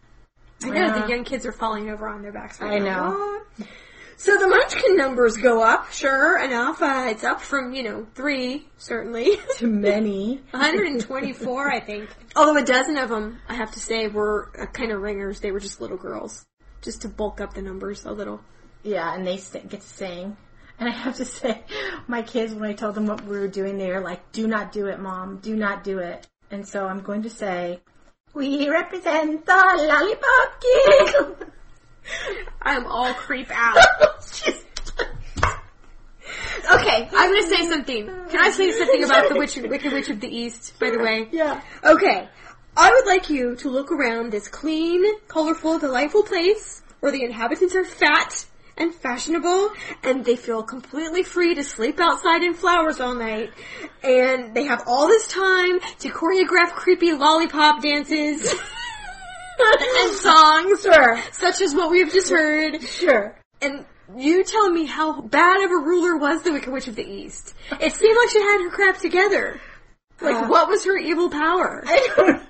I know the young kids are falling over on their backs right now. I know. What? So the Munchkin numbers go up, sure enough. It's up from, 3, certainly. To many. 124, I think. Although a dozen of them, I have to say, were kind of ringers. They were just little girls, just to bulk up the numbers a little. Yeah, and they get to sing. And I have to say, my kids, when I told them what we were doing, they were like, do not do it, Mom. Do not do it. And so I'm going to say, we represent the Lollipop King. I'm all creep out. Okay, I'm going to say something. Can I say something about the Wicked Witch of the East, by the way? Yeah. Okay, I would like you to look around this clean, colorful, delightful place where the inhabitants are fat and fashionable, and they feel completely free to sleep outside in flowers all night, and they have all this time to choreograph creepy lollipop dances. And songs, sure. Such as what we've just heard. Sure. And you tell me how bad of a ruler was the Wicked Witch of the East. It seemed like she had her crap together. Like, what was her evil power? I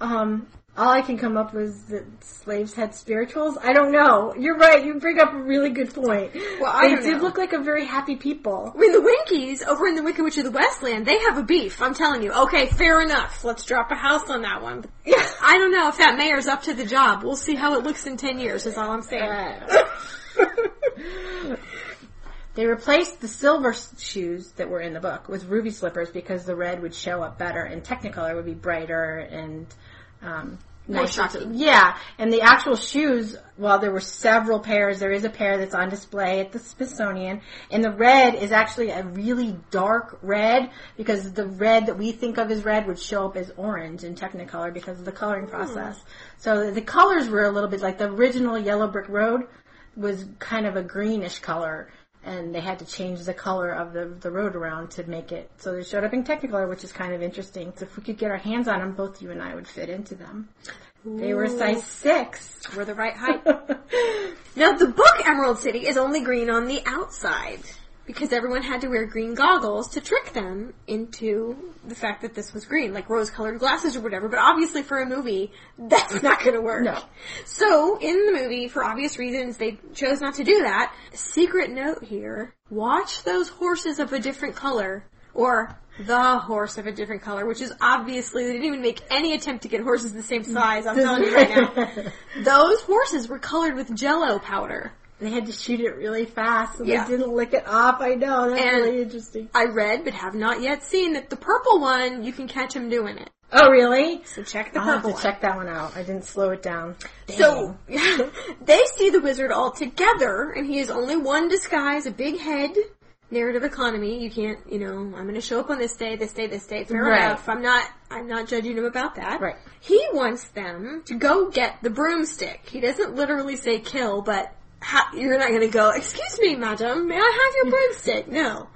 don't... All I can come up with is that slaves had spirituals. I don't know. You're right. You bring up a really good point. Well, they did look like a very happy people. I mean, the Winkies over in the Wicked Witch of the Westland, they have a beef. I'm telling you. Okay, fair enough. Let's drop a house on that one. Yeah. I don't know if that mayor's up to the job. We'll see how it looks in 10 years is all I'm saying. They replaced the silver shoes that were in the book with ruby slippers because the red would show up better and Technicolor would be brighter and more shocking. Yeah, and the actual shoes, while there were several pairs, there is a pair that's on display at the Smithsonian, and the red is actually a really dark red because the red that we think of as red would show up as orange in Technicolor because of the coloring process. So the colors were a little bit like the original Yellow Brick Road was kind of a greenish color, and they had to change the color of the road around to make it. So they showed up in Technicolor, which is kind of interesting. So if we could get our hands on them, both you and I would fit into them. Ooh. They were size 6. We're the right height. Now, the book Emerald City is only green on the outside because everyone had to wear green goggles to trick them into the fact that this was green, like rose-colored glasses or whatever. But obviously for a movie, that's not going to work. No. So in the movie, for obvious reasons, they chose not to do that. Secret note here, watch those horses of a different color, or the horse of a different color, which is obviously, they didn't even make any attempt to get horses the same size, I'm telling you right now. Those horses were colored with Jell-O powder. They had to shoot it really fast, and they didn't lick it off. I know, that's really interesting. I read, but have not yet seen, that the purple one, you can catch him doing it. Oh, really? So check the purple one. I'll have to check that one out. I didn't slow it down. Dang. So, they see the wizard all together, and he is only one disguise, a big head, narrative economy. You can't, I'm going to show up on this day, this day, this day. Fair enough. I'm not judging him about that. Right. He wants them to go get the broomstick. He doesn't literally say kill, but... you're not going to go, excuse me, madam, may I have your broomstick? No.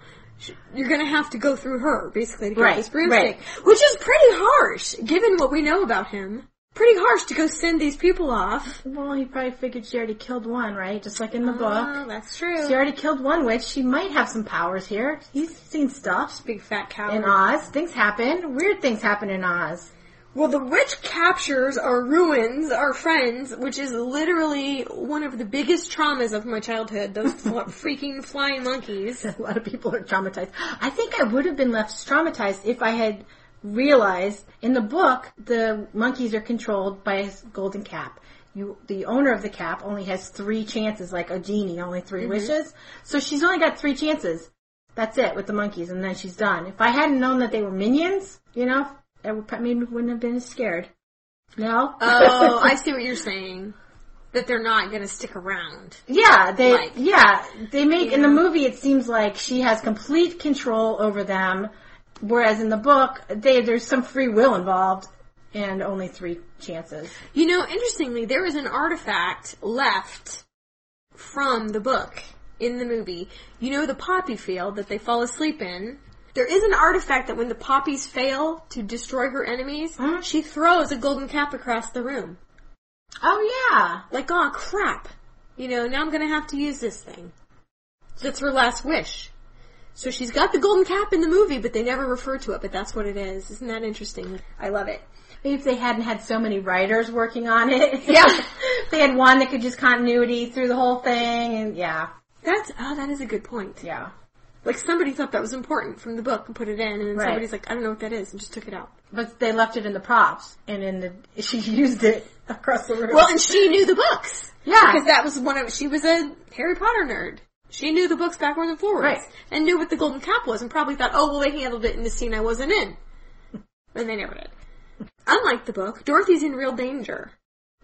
You're going to have to go through her, basically, to get this broomstick. Right. Which is pretty harsh, given what we know about him. Pretty harsh to go send these people off. Well, he probably figured she already killed one, right? Just like in the book. That's true. She already killed one witch. She might have some powers here. He's seen stuff. Big fat coward. In Oz, things happen. Weird things happen in Oz. Well, the witch captures or ruins our friends, which is literally one of the biggest traumas of my childhood, those freaking flying monkeys. A lot of people are traumatized. I think I would have been less traumatized if I had realized in the book the monkeys are controlled by a golden cap. The owner of the cap only has 3 chances, like a genie, only 3 wishes. So she's only got 3 chances. That's it with the monkeys, and then she's done. If I hadn't known that they were minions, I maybe wouldn't have been as scared. No? Oh, I see what you're saying. That they're not going to stick around. Yeah, in the movie it seems like she has complete control over them, whereas in the book, there's some free will involved and only 3 chances. Interestingly, there is an artifact left from the book in the movie. The poppy field that they fall asleep in? There is an artifact that when the poppies fail to destroy her enemies, she throws a golden cap across the room. Oh, yeah. Like, oh, crap. Now I'm going to have to use this thing. That's her last wish. So she's got the golden cap in the movie, but they never refer to it, but that's what it is. Isn't that interesting? I love it. Maybe if they hadn't had so many writers working on it. Yeah. If they had one that could just continuity through the whole thing, and that is a good point. Yeah. Like, somebody thought that was important from the book and put it in, and then somebody's like, I don't know what that is, and just took it out. But they left it in the props, and she used it across the room. Well, and she knew the books. Yeah. Because that was she was a Harry Potter nerd. She knew the books backwards and forwards. Right. And knew what the golden cap was, and probably thought, they handled it in the scene I wasn't in. And they never did. Unlike the book, Dorothy's in real danger,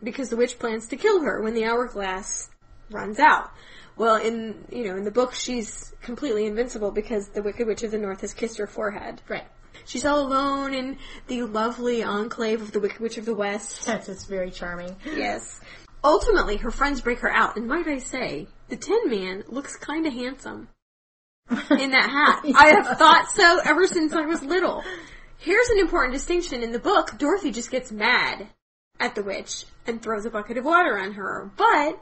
because the witch plans to kill her when the hourglass runs out. Well, in the book, she's completely invincible because the Wicked Witch of the North has kissed her forehead. Right. She's all alone in the lovely enclave of the Wicked Witch of the West. Yes, it's very charming. Yes. Ultimately, her friends break her out, and might I say, the Tin Man looks kind of handsome in that hat. Yeah. I have thought so ever since I was little. Here's an important distinction. In the book, Dorothy just gets mad at the witch and throws a bucket of water on her, but...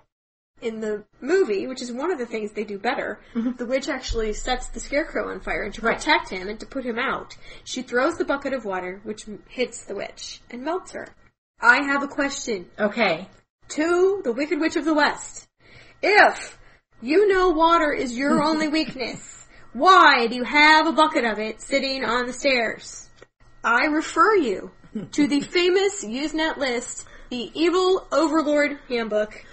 in the movie, which is one of the things they do better, the witch actually sets the scarecrow on fire, and to protect him and to put him out, she throws the bucket of water, which hits the witch and melts her. I have a question. Okay. To the Wicked Witch of the West. If you know water is your only weakness, why do you have a bucket of it sitting on the stairs? I refer you to the famous Usenet list, The Evil Overlord Handbook.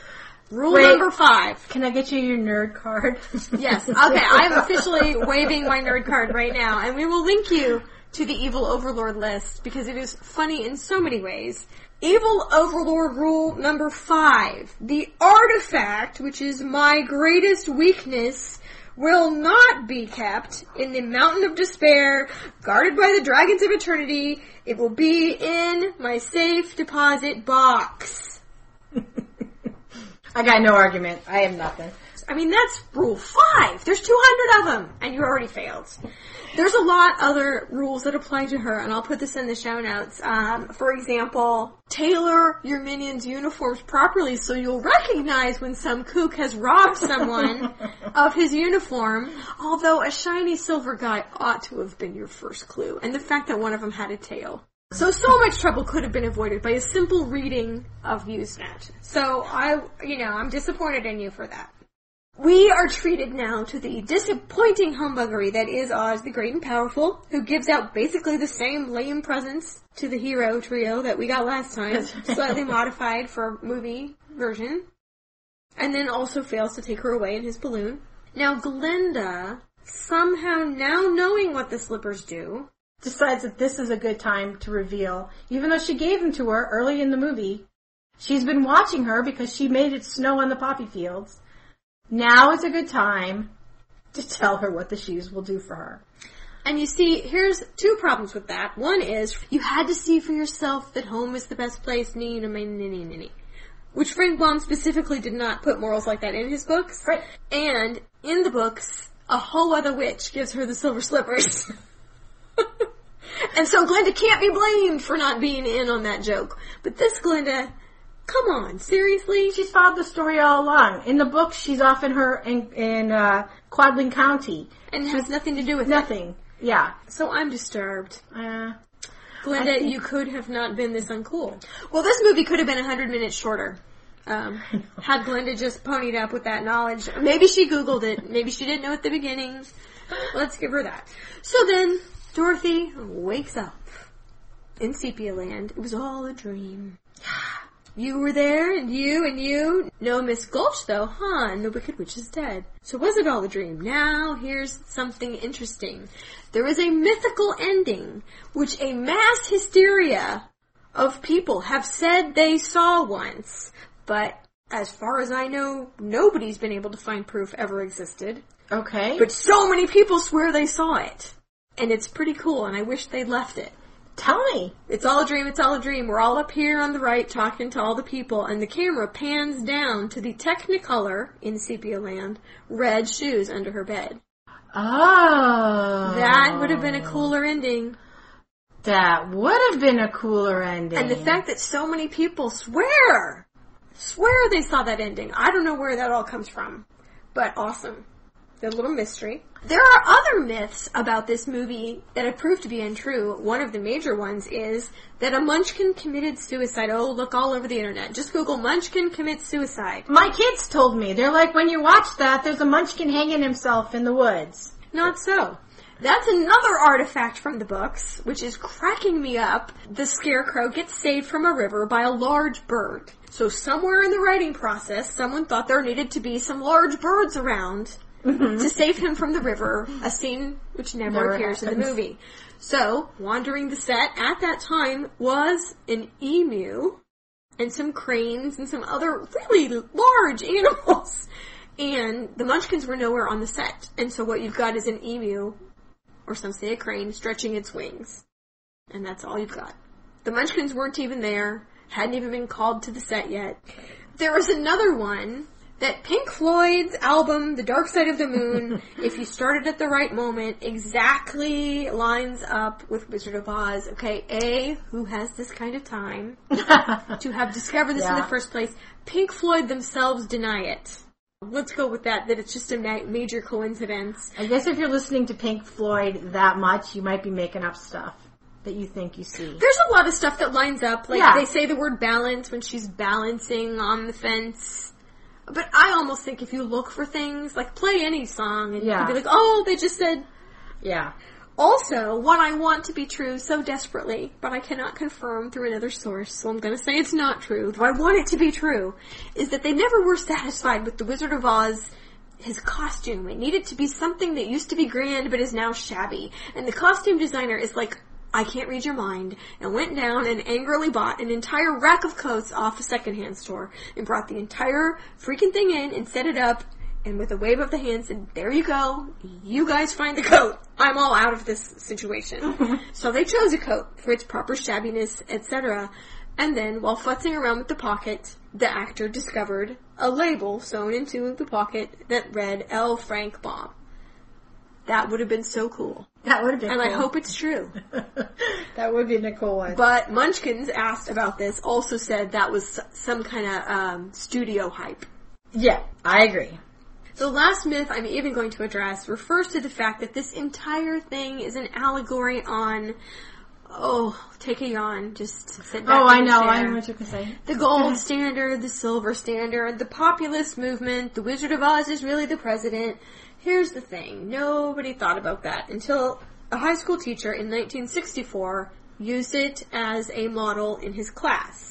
Rule number 5. Can I get you your nerd card? Yes. Okay, I'm officially waving my nerd card right now, and we will link you to the Evil Overlord list because it is funny in so many ways. Evil Overlord rule number 5. The artifact, which is my greatest weakness, will not be kept in the Mountain of Despair, guarded by the Dragons of Eternity. It will be in my safe deposit box. I got no argument. I have nothing. I mean, that's rule 5. There's 200 of them, and you already failed. There's a lot other rules that apply to her, and I'll put this in the show notes. For example, tailor your minions' uniforms properly so you'll recognize when some kook has robbed someone of his uniform, although a shiny silver guy ought to have been your first clue, and the fact that one of them had a tail. So much trouble could have been avoided by a simple reading of Usenet. So, I'm disappointed in you for that. We are treated now to the disappointing humbuggery that is Oz the Great and Powerful, who gives out basically the same lame presents to the hero trio that we got last time, slightly modified for movie version, and then also fails to take her away in his balloon. Now Glinda, somehow now knowing what the slippers do, decides that this is a good time to reveal, even though she gave them to her early in the movie. She's been watching her because she made it snow on the poppy fields. Now is a good time to tell her what the shoes will do for her. And you see, here's two problems with that. One is, you had to see for yourself that home is the best place, which Frank Baum specifically did not put morals like that in his books. Right. And in the books, a whole other witch gives her the silver slippers. And so Glinda can't be blamed for not being in on that joke. But this Glinda... Come on, seriously? She's followed the story all along. In the book, she's off in Quadling County. And has nothing to do with nothing. It. Yeah. So I'm disturbed. Glinda, you could have not been this uncool. Well, this movie could have been 100 minutes shorter. Had Glinda just ponied up with that knowledge. Maybe she Googled it. Maybe she didn't know at the beginning. Let's give her that. So then, Dorothy wakes up in Sepia Land. It was all a dream. You were there, and you. No Miss Gulch, though, huh? And the Wicked Witch is dead. So was it all a dream? Now, here's something interesting. There is a mythical ending, which a mass hysteria of people have said they saw once. But, as far as I know, nobody's been able to find proof ever existed. Okay. But so many people swear they saw it. And it's pretty cool, and I wish they'd left it. Tell me. It's all a dream. We're all up here on the right talking to all the people, and the camera pans down to the Technicolor, in Sepia Land, red shoes under her bed. Oh. That would have been a cooler ending. And the fact that so many people swear they saw that ending. I don't know where that all comes from, but awesome. The little mystery. There are other myths about this movie that have proved to be untrue. One of the major ones is that a munchkin committed suicide. Oh, look all over the internet. Just Google munchkin commits suicide. My kids told me. They're like, when you watch that, there's a munchkin hanging himself in the woods. Not so. That's another artifact from the books, which is cracking me up. The scarecrow gets saved from a river by a large bird. So somewhere in the writing process, someone thought there needed to be some large birds around... Mm-hmm. To save him from the river, a scene which never appears happens. In the movie. So, wandering the set at that time was an emu and some cranes and some other really large animals. And the munchkins were nowhere on the set. And so what you've got is an emu, or some say a crane, stretching its wings. And that's all you've got. The munchkins weren't even there, hadn't even been called to the set yet. There was another one... That Pink Floyd's album, The Dark Side of the Moon, if you started at the right moment, exactly lines up with Wizard of Oz. Okay, A, who has this kind of time to have discovered this in the first place? Pink Floyd themselves deny it. Let's go with that it's just a major coincidence. I guess if you're listening to Pink Floyd that much, you might be making up stuff that you think you see. There's a lot of stuff that lines up. Like, they say the word balance when she's balancing on the fence. But I almost think if you look for things, like play any song, and you could be like, oh, they just said... Yeah. Also, what I want to be true so desperately, but I cannot confirm through another source, so I'm going to say it's not true, though I want it to be true, is that they never were satisfied with the Wizard of Oz, his costume. It needed to be something that used to be grand but is now shabby. And the costume designer is like, I can't read your mind, and went down and angrily bought an entire rack of coats off a secondhand store and brought the entire freaking thing in and set it up, and with a wave of the hand said, there you go, you guys find the coat. I'm all out of this situation. So they chose a coat for its proper shabbiness, etc. And then, while futzing around with the pocket, the actor discovered a label sewn into the pocket that read L. Frank Baum. That would have been so cool. That would have been cool. And I hope it's true. That would be a cool one. But Munchkins asked about this, also said that was some kind of studio hype. Yeah, I agree. The last myth I'm even going to address refers to the fact that this entire thing is an allegory on... Oh, take a yawn. Just sit back. Oh, I know. I know what you're going to say. The gold standard, the silver standard, the populist movement, the Wizard of Oz is really the president. Here's the thing. Nobody thought about that until a high school teacher in 1964 used it as a model in his class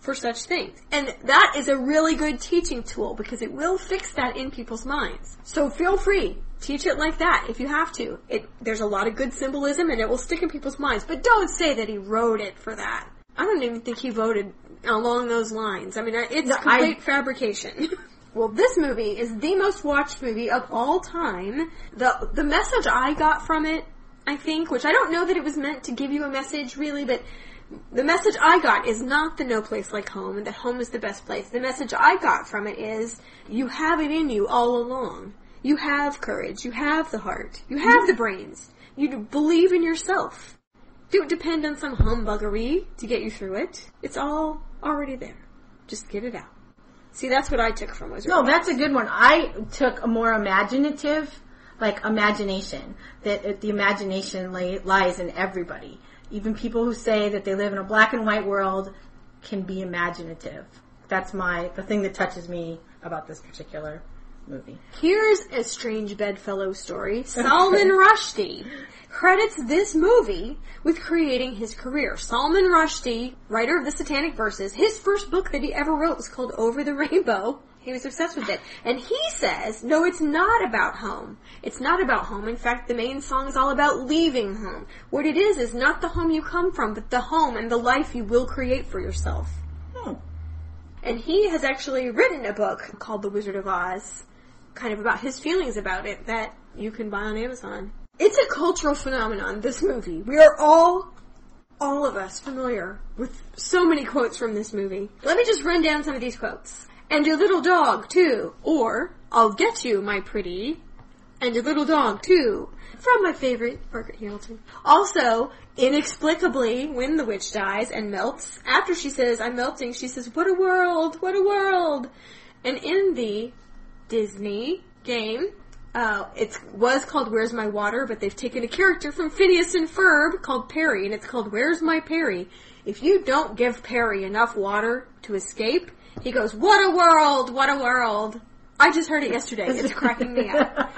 for such things. And that is a really good teaching tool because it will fix that in people's minds. So feel free. Teach it like that if you have to. There's a lot of good symbolism and it will stick in people's minds. But don't say that he wrote it for that. I don't even think he voted along those lines. I mean, it's complete fabrication. Well, this movie is the most watched movie of all time. The message I got from it, I think, which I don't know that it was meant to give you a message really, but the message I got is not the no place like home and that home is the best place. The message I got from it is you have it in you all along. You have courage. You have the heart. You have the brains. You believe in yourself. Don't depend on some humbuggery to get you through it. It's all already there. Just get it out. See, that's what I took from Wizard. No, that's a good one. I took a more imaginative, like imagination, that the imagination lies in everybody. Even people who say that they live in a black and white world can be imaginative. That's the thing that touches me about this particular movie. Here's a strange bedfellow story. Salman Rushdie credits this movie with creating his career. Salman Rushdie, writer of the Satanic Verses, his first book that he ever wrote was called Over the Rainbow. He was obsessed with it. And he says, no, it's not about home. It's not about home. In fact, the main song is all about leaving home. What it is not the home you come from, but the home and the life you will create for yourself. And he has actually written a book called The Wizard of Oz, kind of about his feelings about it, that you can buy on Amazon. It's a cultural phenomenon, this movie. We are all of us, familiar with so many quotes from this movie. Let me just run down some of these quotes. And your little dog, too. Or, I'll get you, my pretty. And your little dog, too. From my favorite, Margaret Hamilton. Also, inexplicably, when the witch dies and melts, after she says, I'm melting, she says, what a world, what a world. And in the Disney game. It was called Where's My Water, but they've taken a character from Phineas and Ferb called Perry, and it's called Where's My Perry. If you don't give Perry enough water to escape, he goes, what a world, what a world. I just heard it yesterday. It's cracking me up.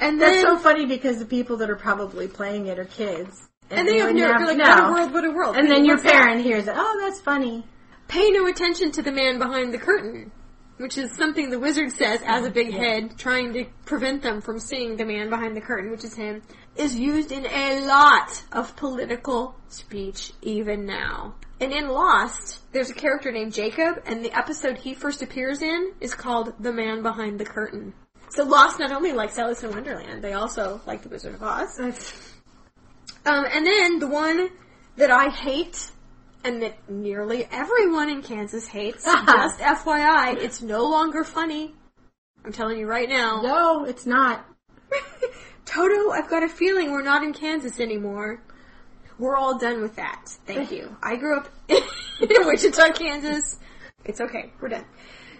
And then, that's so funny because the people that are probably playing it are kids. And they have no, they're like, what a world, what a world. And then your parent hears it. Oh, that's funny. Pay no attention to the man behind the curtain. Which is something the wizard says as a big head, trying to prevent them from seeing the man behind the curtain, which is him, is used in a lot of political speech even now. And in Lost, there's a character named Jacob, and the episode he first appears in is called The Man Behind the Curtain. So Lost not only likes Alice in Wonderland, they also like The Wizard of Oz. And then the one that I hate, and that nearly everyone in Kansas hates. Just FYI, it's no longer funny. I'm telling you right now. No, it's not. Toto, I've got a feeling we're not in Kansas anymore. We're all done with that. Thank you. I grew up in Wichita, Kansas. It's okay. We're done.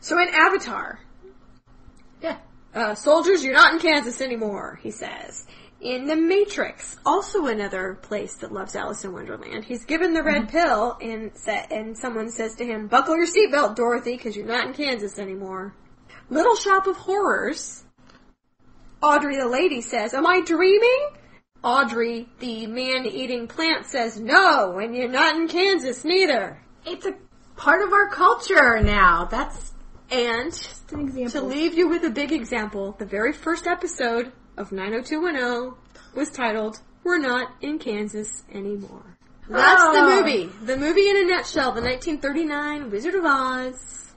So in Avatar. Yeah. Soldiers, you're not in Kansas anymore, he says. In The Matrix, also another place that loves Alice in Wonderland, he's given the red pill, and someone says to him, buckle your seatbelt, Dorothy, because you're not in Kansas anymore. Little Shop of Horrors, Audrey the Lady says, am I dreaming? Audrey, the man-eating plant, says, no, and you're not in Kansas, neither. It's a part of our culture now. And just an example. To leave you with a big example, the very first episode of 90210 was titled, We're Not in Kansas Anymore. That's the movie in a nutshell, the 1939 Wizard of Oz.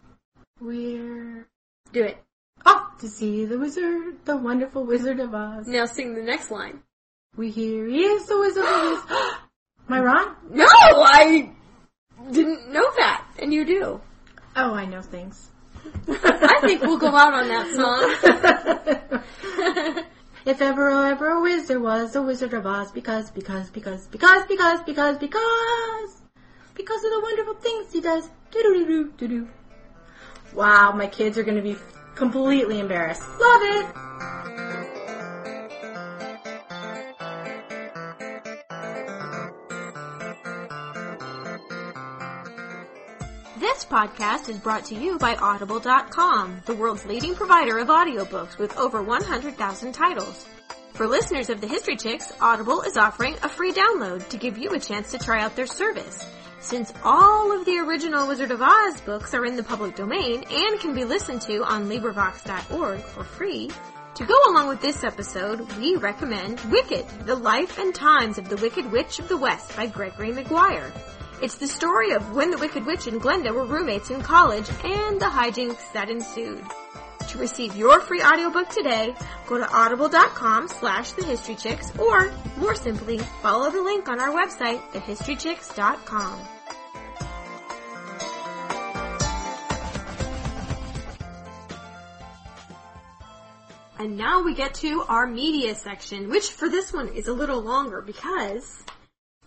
We're... Do it. Off to see the wizard, the wonderful Wizard of Oz. Now sing the next line. We hear he is the Wizard of Oz. Am I wrong? No, I didn't know that, and you do. Oh, I know things. I think we'll go out on that song. If ever a wizard was the Wizard of Oz, because of the wonderful things he does. Do-do-do-do-do-do. Wow, my kids are going to be completely embarrassed. Love it! This podcast is brought to you by Audible.com, the world's leading provider of audiobooks with over 100,000 titles. For listeners of the History Chicks, Audible is offering a free download to give you a chance to try out their service. Since all of the original Wizard of Oz books are in the public domain and can be listened to on LibriVox.org for free, to go along with this episode, we recommend Wicked, The Life and Times of the Wicked Witch of the West by Gregory Maguire. It's the story of when the Wicked Witch and Glinda were roommates in college and the hijinks that ensued. To receive your free audiobook today, go to audible.com/thehistorychicks or, more simply, follow the link on our website, thehistorychicks.com. And now we get to our media section, which for this one is a little longer because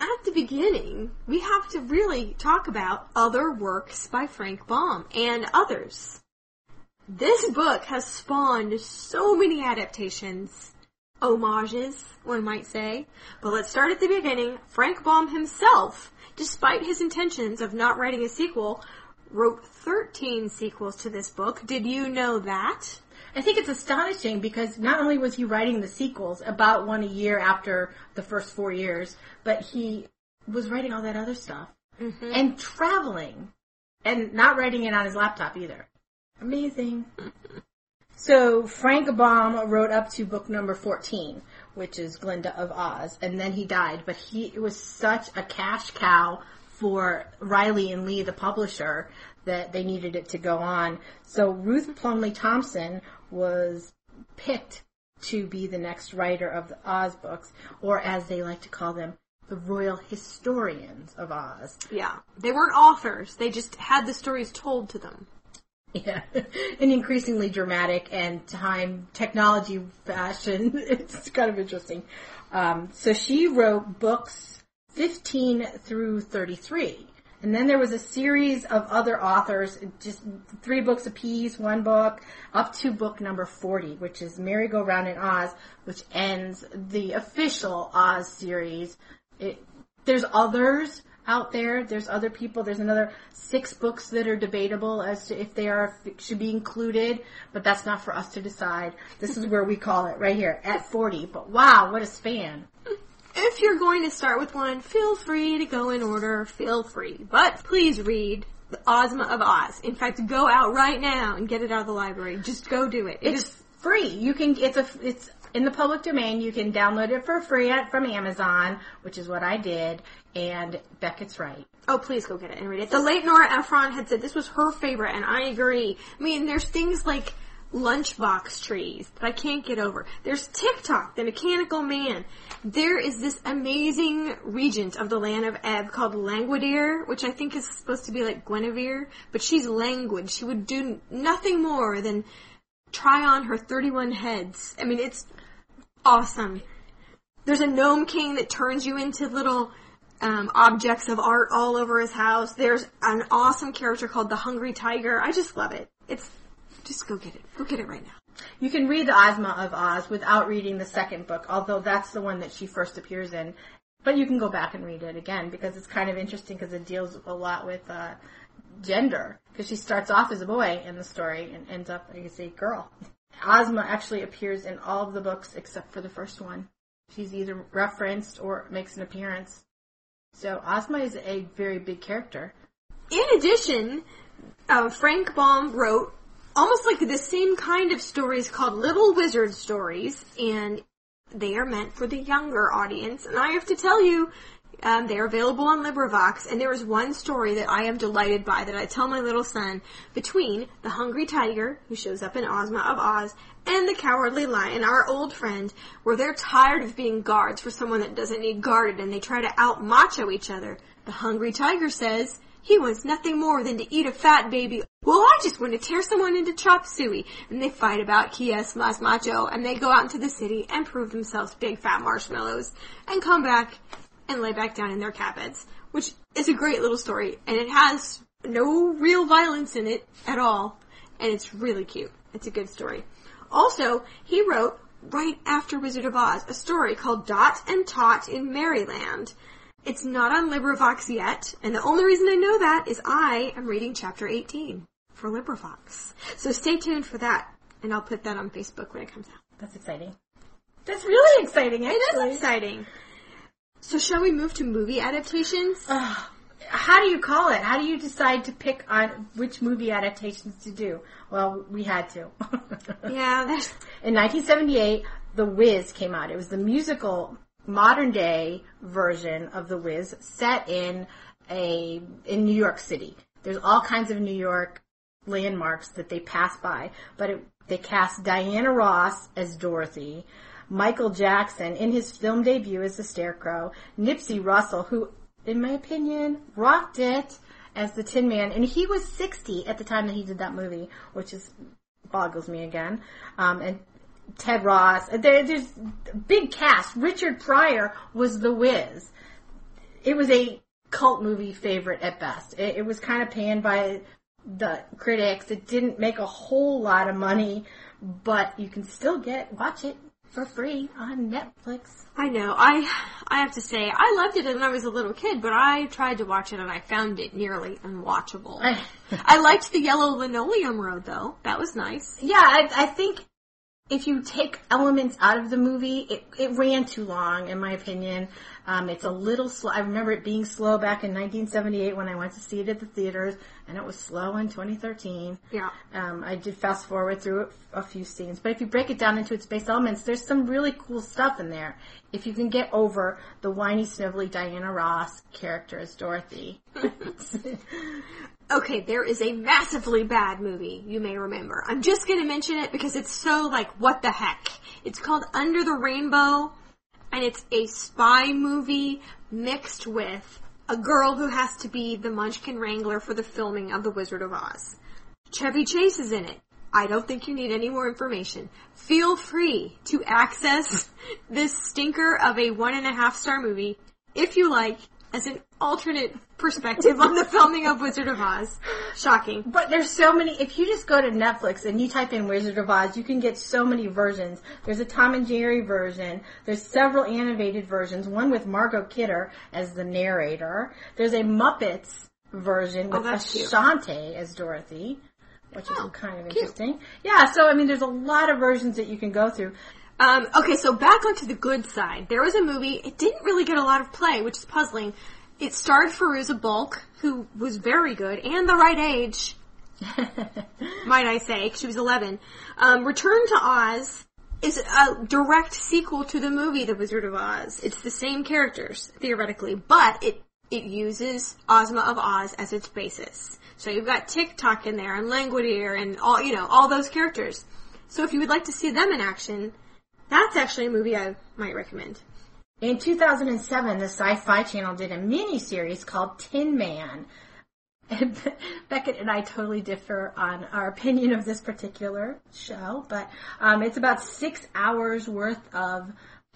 at the beginning, we have to really talk about other works by Frank Baum and others. This book has spawned so many adaptations, homages, one might say. But let's start at the beginning. Frank Baum himself, despite his intentions of not writing a sequel, wrote 13 sequels to this book. Did you know that? I think it's astonishing because not only was he writing the sequels, about one a year after the first 4 years, but he was writing all that other stuff. Mm-hmm. And traveling. And not writing it on his laptop either. Amazing. So Frank Baum wrote up to book number 14, which is Glinda of Oz, and then he died. But it was such a cash cow for Riley and Lee, the publisher, that they needed it to go on. So Ruth Plumly Thompson was picked to be the next writer of the Oz books, or as they like to call them, the Royal Historians of Oz. Yeah. They weren't authors. They just had the stories told to them. Yeah, and increasingly dramatic and time, technology, fashion. It's kind of interesting. So she wrote books 15 through 33. And then there was a series of other authors, just 3 books apiece, 1 book, up to book number 40, which is Merry-Go-Round in Oz, which ends the official Oz series. There's others out there. There's other people. There's another 6 books that are debatable as to if they should be included, but that's not for us to decide. This is where we call it right here at 40. But wow, what a span. If you're going to start with one, feel free to go in order. Feel free. But please read the Ozma of Oz. In fact, go out right now and get it out of the library. Just go do it. It's free. You can, it's in the public domain. You can download it for free from Amazon, which is what I did. And Beckett's right. Oh, please go get it and read it. The late Nora Ephron had said this was her favorite, and I agree. I mean, there's things like lunchbox trees that I can't get over. There's TikTok, the mechanical man. There is this amazing regent of the land of Ebb called Langwidere, which I think is supposed to be like Guinevere, but she's languid. She would do nothing more than try on her 31 heads. I mean, it's awesome. There's a gnome king that turns you into little objects of art all over his house. There's an awesome character called the Hungry Tiger. I just love it. Just go get it. Go get it right now. You can read the Ozma of Oz without reading the second book, although that's the one that she first appears in. But you can go back and read it again because it's kind of interesting because it deals a lot with gender. Because she starts off as a boy in the story and ends up as a girl. Ozma actually appears in all of the books except for the first one. she's either referenced or makes an appearance. So Ozma is a very big character. In addition, Frank Baum wrote almost like the same kind of stories called Little Wizard Stories, and they are meant for the younger audience. And I have to tell you, they are available on LibriVox, and there is one story that I am delighted by that I tell my little son between the Hungry Tiger, who shows up in Ozma of Oz, and the Cowardly Lion, our old friend, where they're tired of being guards for someone that doesn't need guarded, and they try to out-macho each other. The Hungry Tiger says he wants nothing more than to eat a fat baby. Well, I just want to tear someone into chop suey. And they fight about qui es mas macho, and they go out into the city and prove themselves big fat marshmallows, and come back and lay back down in their cabins, which is a great little story, and it has no real violence in it at all, and it's really cute. It's a good story. Also, he wrote, right after Wizard of Oz, a story called Dot and Tot in Merryland. It's not on LibriVox yet, and the only reason I know that is I am reading Chapter 18 for LibriVox. So stay tuned for that, and I'll put that on Facebook when it comes out. That's exciting. That's really exciting, actually. It is exciting. So shall we move to movie adaptations? How do you call it? How do you decide to pick on which movie adaptations to do? Well, we had to. Yeah. In 1978, The Wiz came out. It was the musical modern-day version of The Wiz set in New York City. There's all kinds of New York landmarks that they pass by, but they cast Diana Ross as Dorothy, Michael Jackson in his film debut as the Scarecrow, Nipsey Russell, who, in my opinion, rocked it as the Tin Man, and he was 60 at the time that he did that movie, which is boggles me again, and Ted Ross. There's a big cast. Richard Pryor was the Wiz. It was a cult movie favorite at best. It was kind of panned by the critics. It didn't make a whole lot of money, but you can still watch it for free on Netflix. I know. I have to say, I loved it when I was a little kid, but I tried to watch it and I found it nearly unwatchable. I liked the yellow linoleum road, though. That was nice. Yeah, I think if you take elements out of the movie, it ran too long, in my opinion. It's a little slow. I remember it being slow back in 1978 when I went to see it at the theaters, and it was slow in 2013. Yeah. I did fast forward through a few scenes. But if you break it down into its base elements, there's some really cool stuff in there. If you can get over the whiny, snivelly Diana Ross character as Dorothy. Okay, there is a massively bad movie you may remember. I'm just going to mention it because it's so, what the heck. It's called Under the Rainbow, and it's a spy movie mixed with a girl who has to be the Munchkin Wrangler for the filming of The Wizard of Oz. Chevy Chase is in it. I don't think you need any more information. Feel free to access this stinker of a 1.5-star movie, if you like, as an alternate perspective on the filming of Wizard of Oz. Shocking. But there's so many. If you just go to Netflix and you type in Wizard of Oz, you can get so many versions. There's a Tom and Jerry version. There's several animated versions, one with Margot Kidder as the narrator. There's a Muppets version with Ashanti as Dorothy, which is kind of interesting. Cute. Yeah, so, there's a lot of versions that you can go through. Okay, so back onto the good side. There was a movie. It didn't really get a lot of play, which is puzzling. It starred Firuza Balk, who was very good, and the right age, might I say, 'cause she was 11. Return to Oz is a direct sequel to the movie The Wizard of Oz. It's the same characters, theoretically, but it uses Ozma of Oz as its basis. So you've got Tik-Tok in there, and Langwidere, and all those characters. So if you would like to see them in action, that's actually a movie I might recommend. In 2007, the Sci-Fi Channel did a mini-series called Tin Man. And Beckett and I totally differ on our opinion of this particular show, but it's about 6 hours worth of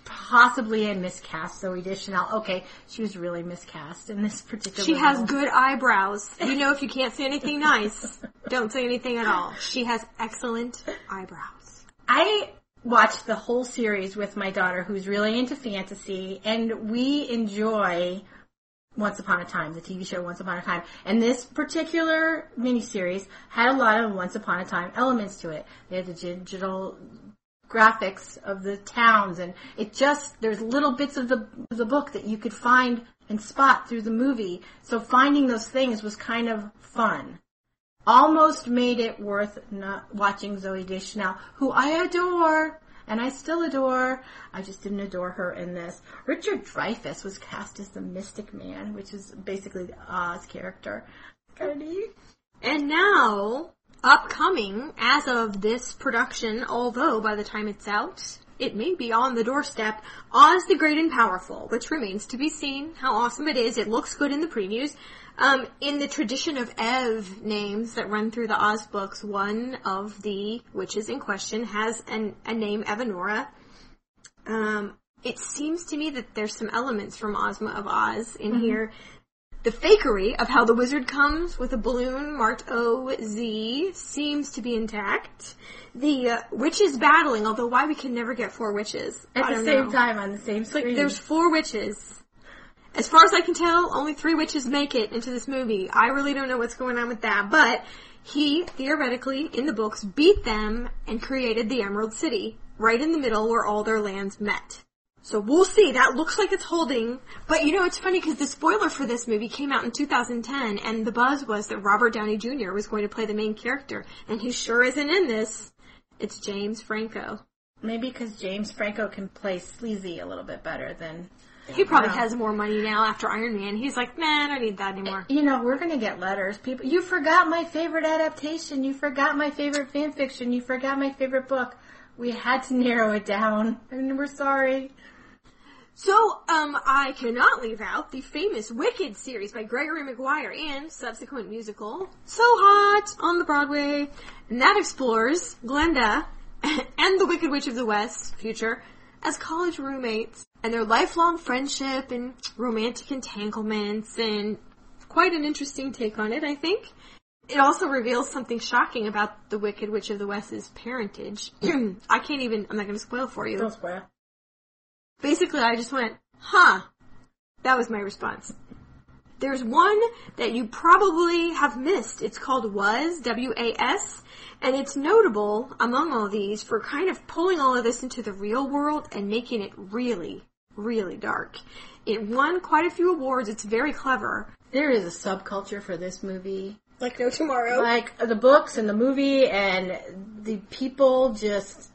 possibly a miscast, Zoe Deschanel. Okay, she was really miscast in this particular She has good eyebrows. If you can't say anything nice, don't say anything at all. She has excellent eyebrows. I watched the whole series with my daughter, who's really into fantasy, and we enjoy Once Upon a Time, the TV show Once Upon a Time. And this particular miniseries had a lot of Once Upon a Time elements to it. They had the digital graphics of the towns, and it just, there's little bits of the book that you could find and spot through the movie, so finding those things was kind of fun. Almost made it worth not watching Zooey Deschanel, who I adore, and I still adore. I just didn't adore her in this. Richard Dreyfuss was cast as the Mystic Man, which is basically the Oz character. Kind of neat. And now, upcoming, as of this production, although by the time it's out, it may be on the doorstep, Oz the Great and Powerful, which remains to be seen how awesome it is. It looks good in the previews. In the tradition of Ev names that run through the Oz books, one of the witches in question has a name, Evanora. It seems to me that there's some elements from Ozma of Oz in here. The fakery of how the wizard comes with a balloon marked O-Z seems to be intact. The witches battling, although why we can never get four witches. At the same time on the same screen. Like, there's four witches. As far as I can tell, only three witches make it into this movie. I really don't know what's going on with that, but he, theoretically, in the books, beat them and created the Emerald City, right in the middle where all their lands met. So we'll see. That looks like it's holding. But, you know, it's funny because the spoiler for this movie came out in 2010, and the buzz was that Robert Downey Jr. was going to play the main character, and he sure isn't in this. It's James Franco. Maybe because James Franco can play sleazy a little bit better than... He probably has more money now after Iron Man. He's like, nah, I don't need that anymore. You know, we're going to get letters. People, you forgot my favorite adaptation. You forgot my favorite fan fiction. You forgot my favorite book. We had to narrow it down, and we're sorry. So, I cannot leave out the famous Wicked series by Gregory Maguire and subsequent musical, So Hot on the Broadway. And that explores Glinda and the Wicked Witch of the West future as college roommates and their lifelong friendship and romantic entanglements, and quite an interesting take on it, I think. It also reveals something shocking about the Wicked Witch of the West's parentage. I'm not going to spoil for you. Don't spoil. Basically, I just went, huh. That was my response. There's one that you probably have missed. It's called Was, W-A-S, and it's notable among all these for kind of pulling all of this into the real world and making it really, really dark. It won quite a few awards. It's very clever. There is a subculture for this movie. Like no tomorrow. Like the books and the movie and the people just...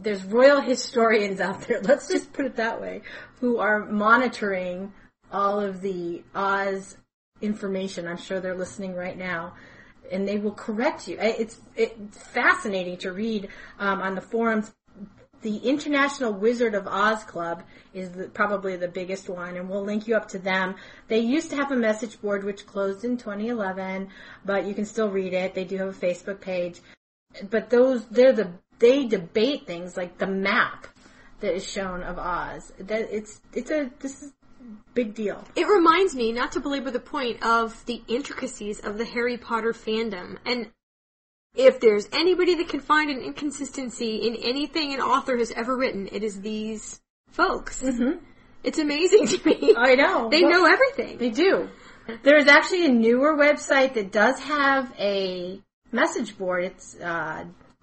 There's royal historians out there, let's just put it that way, who are monitoring all of the Oz information. I'm sure they're listening right now, and they will correct you. It's fascinating to read on the forums. The International Wizard of Oz Club is probably the biggest one, and we'll link you up to them. They used to have a message board, which closed in 2011, but you can still read it. They do have a Facebook page. But they debate things like the map that is shown of Oz. That this is big deal. It reminds me, not to belabor the point, of the intricacies of the Harry Potter fandom. And if there's anybody that can find an inconsistency in anything an author has ever written, it is these folks. Mm-hmm. It's amazing to me. I know. They know everything. They do. There is actually a newer website that does have a message board. It's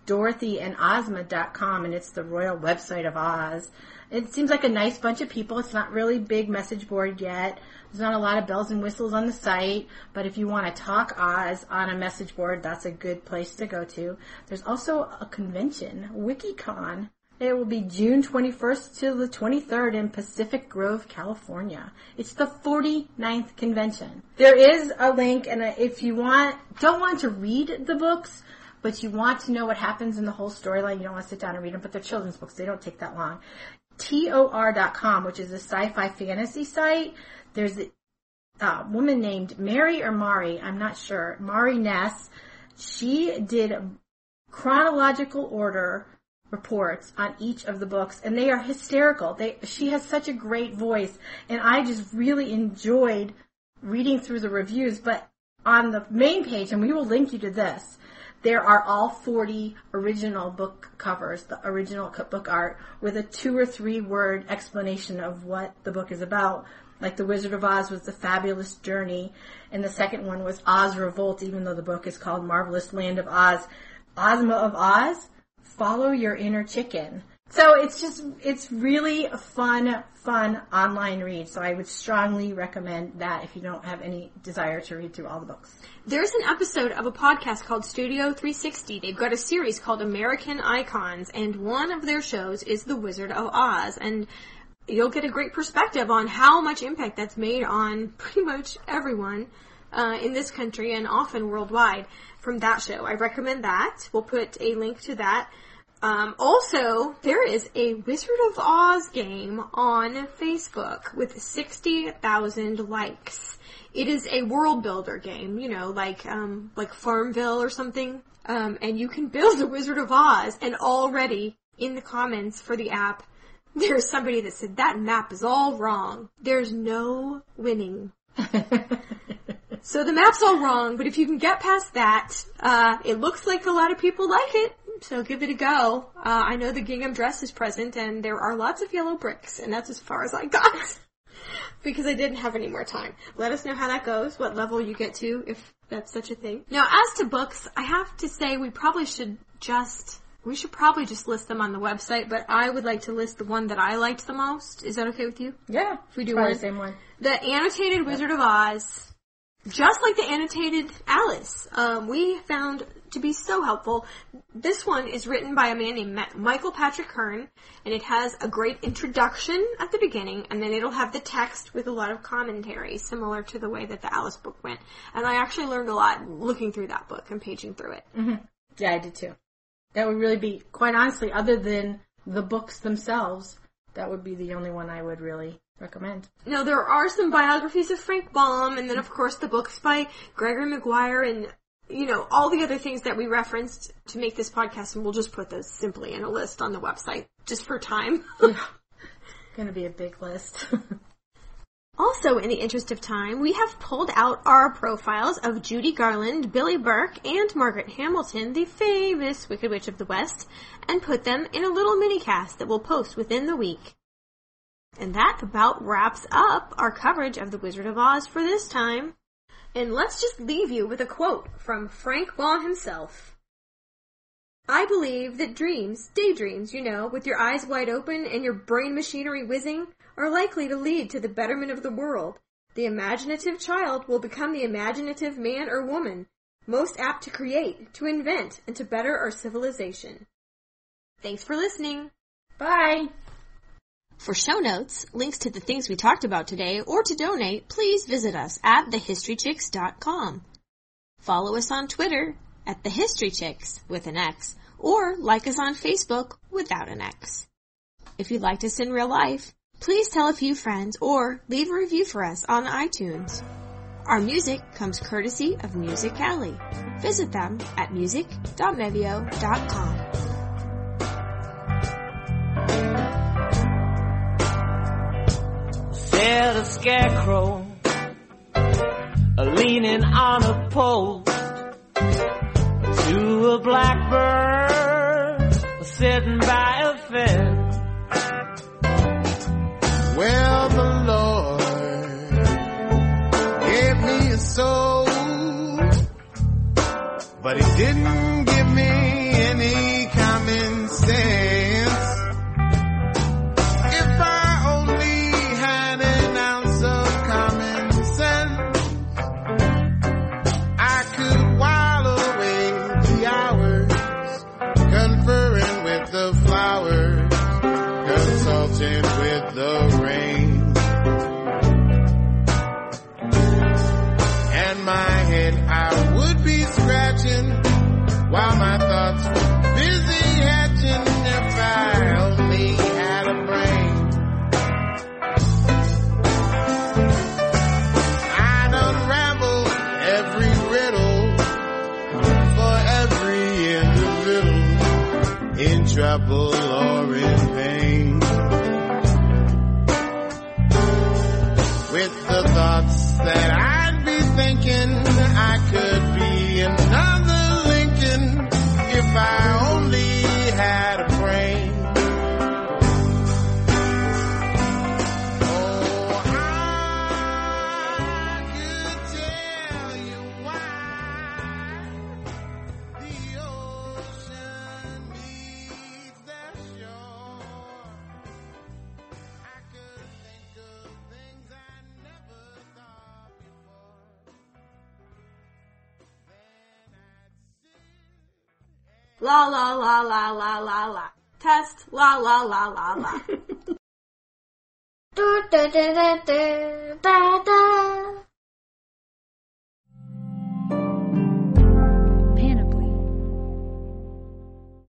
DorothyandOzma.com, and it's the royal website of Oz. It seems like a nice bunch of people. It's not really big message board yet. There's not a lot of bells and whistles on the site, but if you want to talk Oz on a message board, that's a good place to go to. There's also a convention, WikiCon. It will be June 21st to the 23rd in Pacific Grove, California. It's the 49th convention. There is a link, and if you don't want to read the books, but you want to know what happens in the whole storyline. You don't want to sit down and read them, but they're children's books. They don't take that long. TOR.com, which is a sci-fi fantasy site. There's a woman named Mari, I'm not sure, Mari Ness. She did chronological order reports on each of the books, and they are hysterical. She has such a great voice, and I just really enjoyed reading through the reviews. But on the main page, and we will link you to this, there are all 40 original book covers, the original book art, with a 2 or 3 word explanation of what the book is about. Like The Wizard of Oz was The Fabulous Journey, and the second one was Oz Revolt, even though the book is called Marvelous Land of Oz. Ozma of Oz, Follow Your Inner Chicken. So it's really a fun online read. So I would strongly recommend that if you don't have any desire to read through all the books. There's an episode of a podcast called Studio 360. They've got a series called American Icons, and one of their shows is The Wizard of Oz, and you'll get a great perspective on how much impact that's made on pretty much everyone in this country and often worldwide from that show. I recommend that. We'll put a link to that. Also, there is a Wizard of Oz game on Facebook with 60,000 likes. It is a world builder game, you know, like Farmville or something. And you can build a Wizard of Oz, and already in the comments for the app, there's somebody that said, that map is all wrong. There's no winning. So the map's all wrong, but if you can get past that, it looks like a lot of people like it. So give it a go. I know the gingham dress is present, and there are lots of yellow bricks, and that's as far as I got because I didn't have any more time. Let us know how that goes, what level you get to, if that's such a thing. Now, as to books, I have to say we should probably just list them on the website, but I would like to list the one that I liked the most. Is that okay with you? Yeah. If we do one. The same one. The Annotated Wizard of Oz. Just like the Annotated Alice, we found to be so helpful. This one is written by a man named Michael Patrick Hearn, and it has a great introduction at the beginning, and then it'll have the text with a lot of commentary, similar to the way that the Alice book went. And I actually learned a lot looking through that book and paging through it. Mm-hmm. Yeah, I did too. That would really be, quite honestly, other than the books themselves, that would be the only one I would really recommend. Now, there are some biographies of Frank Baum, and then, of course, the books by Gregory Maguire and, you know, all the other things that we referenced to make this podcast, and we'll just put those simply in a list on the website, just for time. Yeah. Gonna be a big list. Also, in the interest of time, we have pulled out our profiles of Judy Garland, Billy Burke, and Margaret Hamilton, the famous Wicked Witch of the West, and put them in a little mini-cast that we'll post within the week. And that about wraps up our coverage of The Wizard of Oz for this time. And let's just leave you with a quote from Frank Baum himself. I believe that dreams, daydreams, you know, with your eyes wide open and your brain machinery whizzing, are likely to lead to the betterment of the world. The imaginative child will become the imaginative man or woman, most apt to create, to invent, and to better our civilization. Thanks for listening. Bye. For show notes, links to the things we talked about today, or to donate, please visit us at thehistorychicks.com. Follow us on Twitter at thehistorychicks with an X, or like us on Facebook without an X. If you liked us in real life, please tell a few friends or leave a review for us on iTunes. Our music comes courtesy of Music Alley. Visit them at music.mevio.com. There's a scarecrow leaning on a post to a blackbird sitting by a fence. Well, the Lord gave me a soul, but he didn't give me any common sense. If I the rain and my head I would be scratching while my thoughts were busy hatching if I only had a brain. I'd unravel every riddle for every individual in trouble or in pain. With the thoughts that I'd be thinking, I could be another Lincoln if I only had a brain. Oh, I could tell you why the ocean needs La la la la la la la. Test. La la la la la.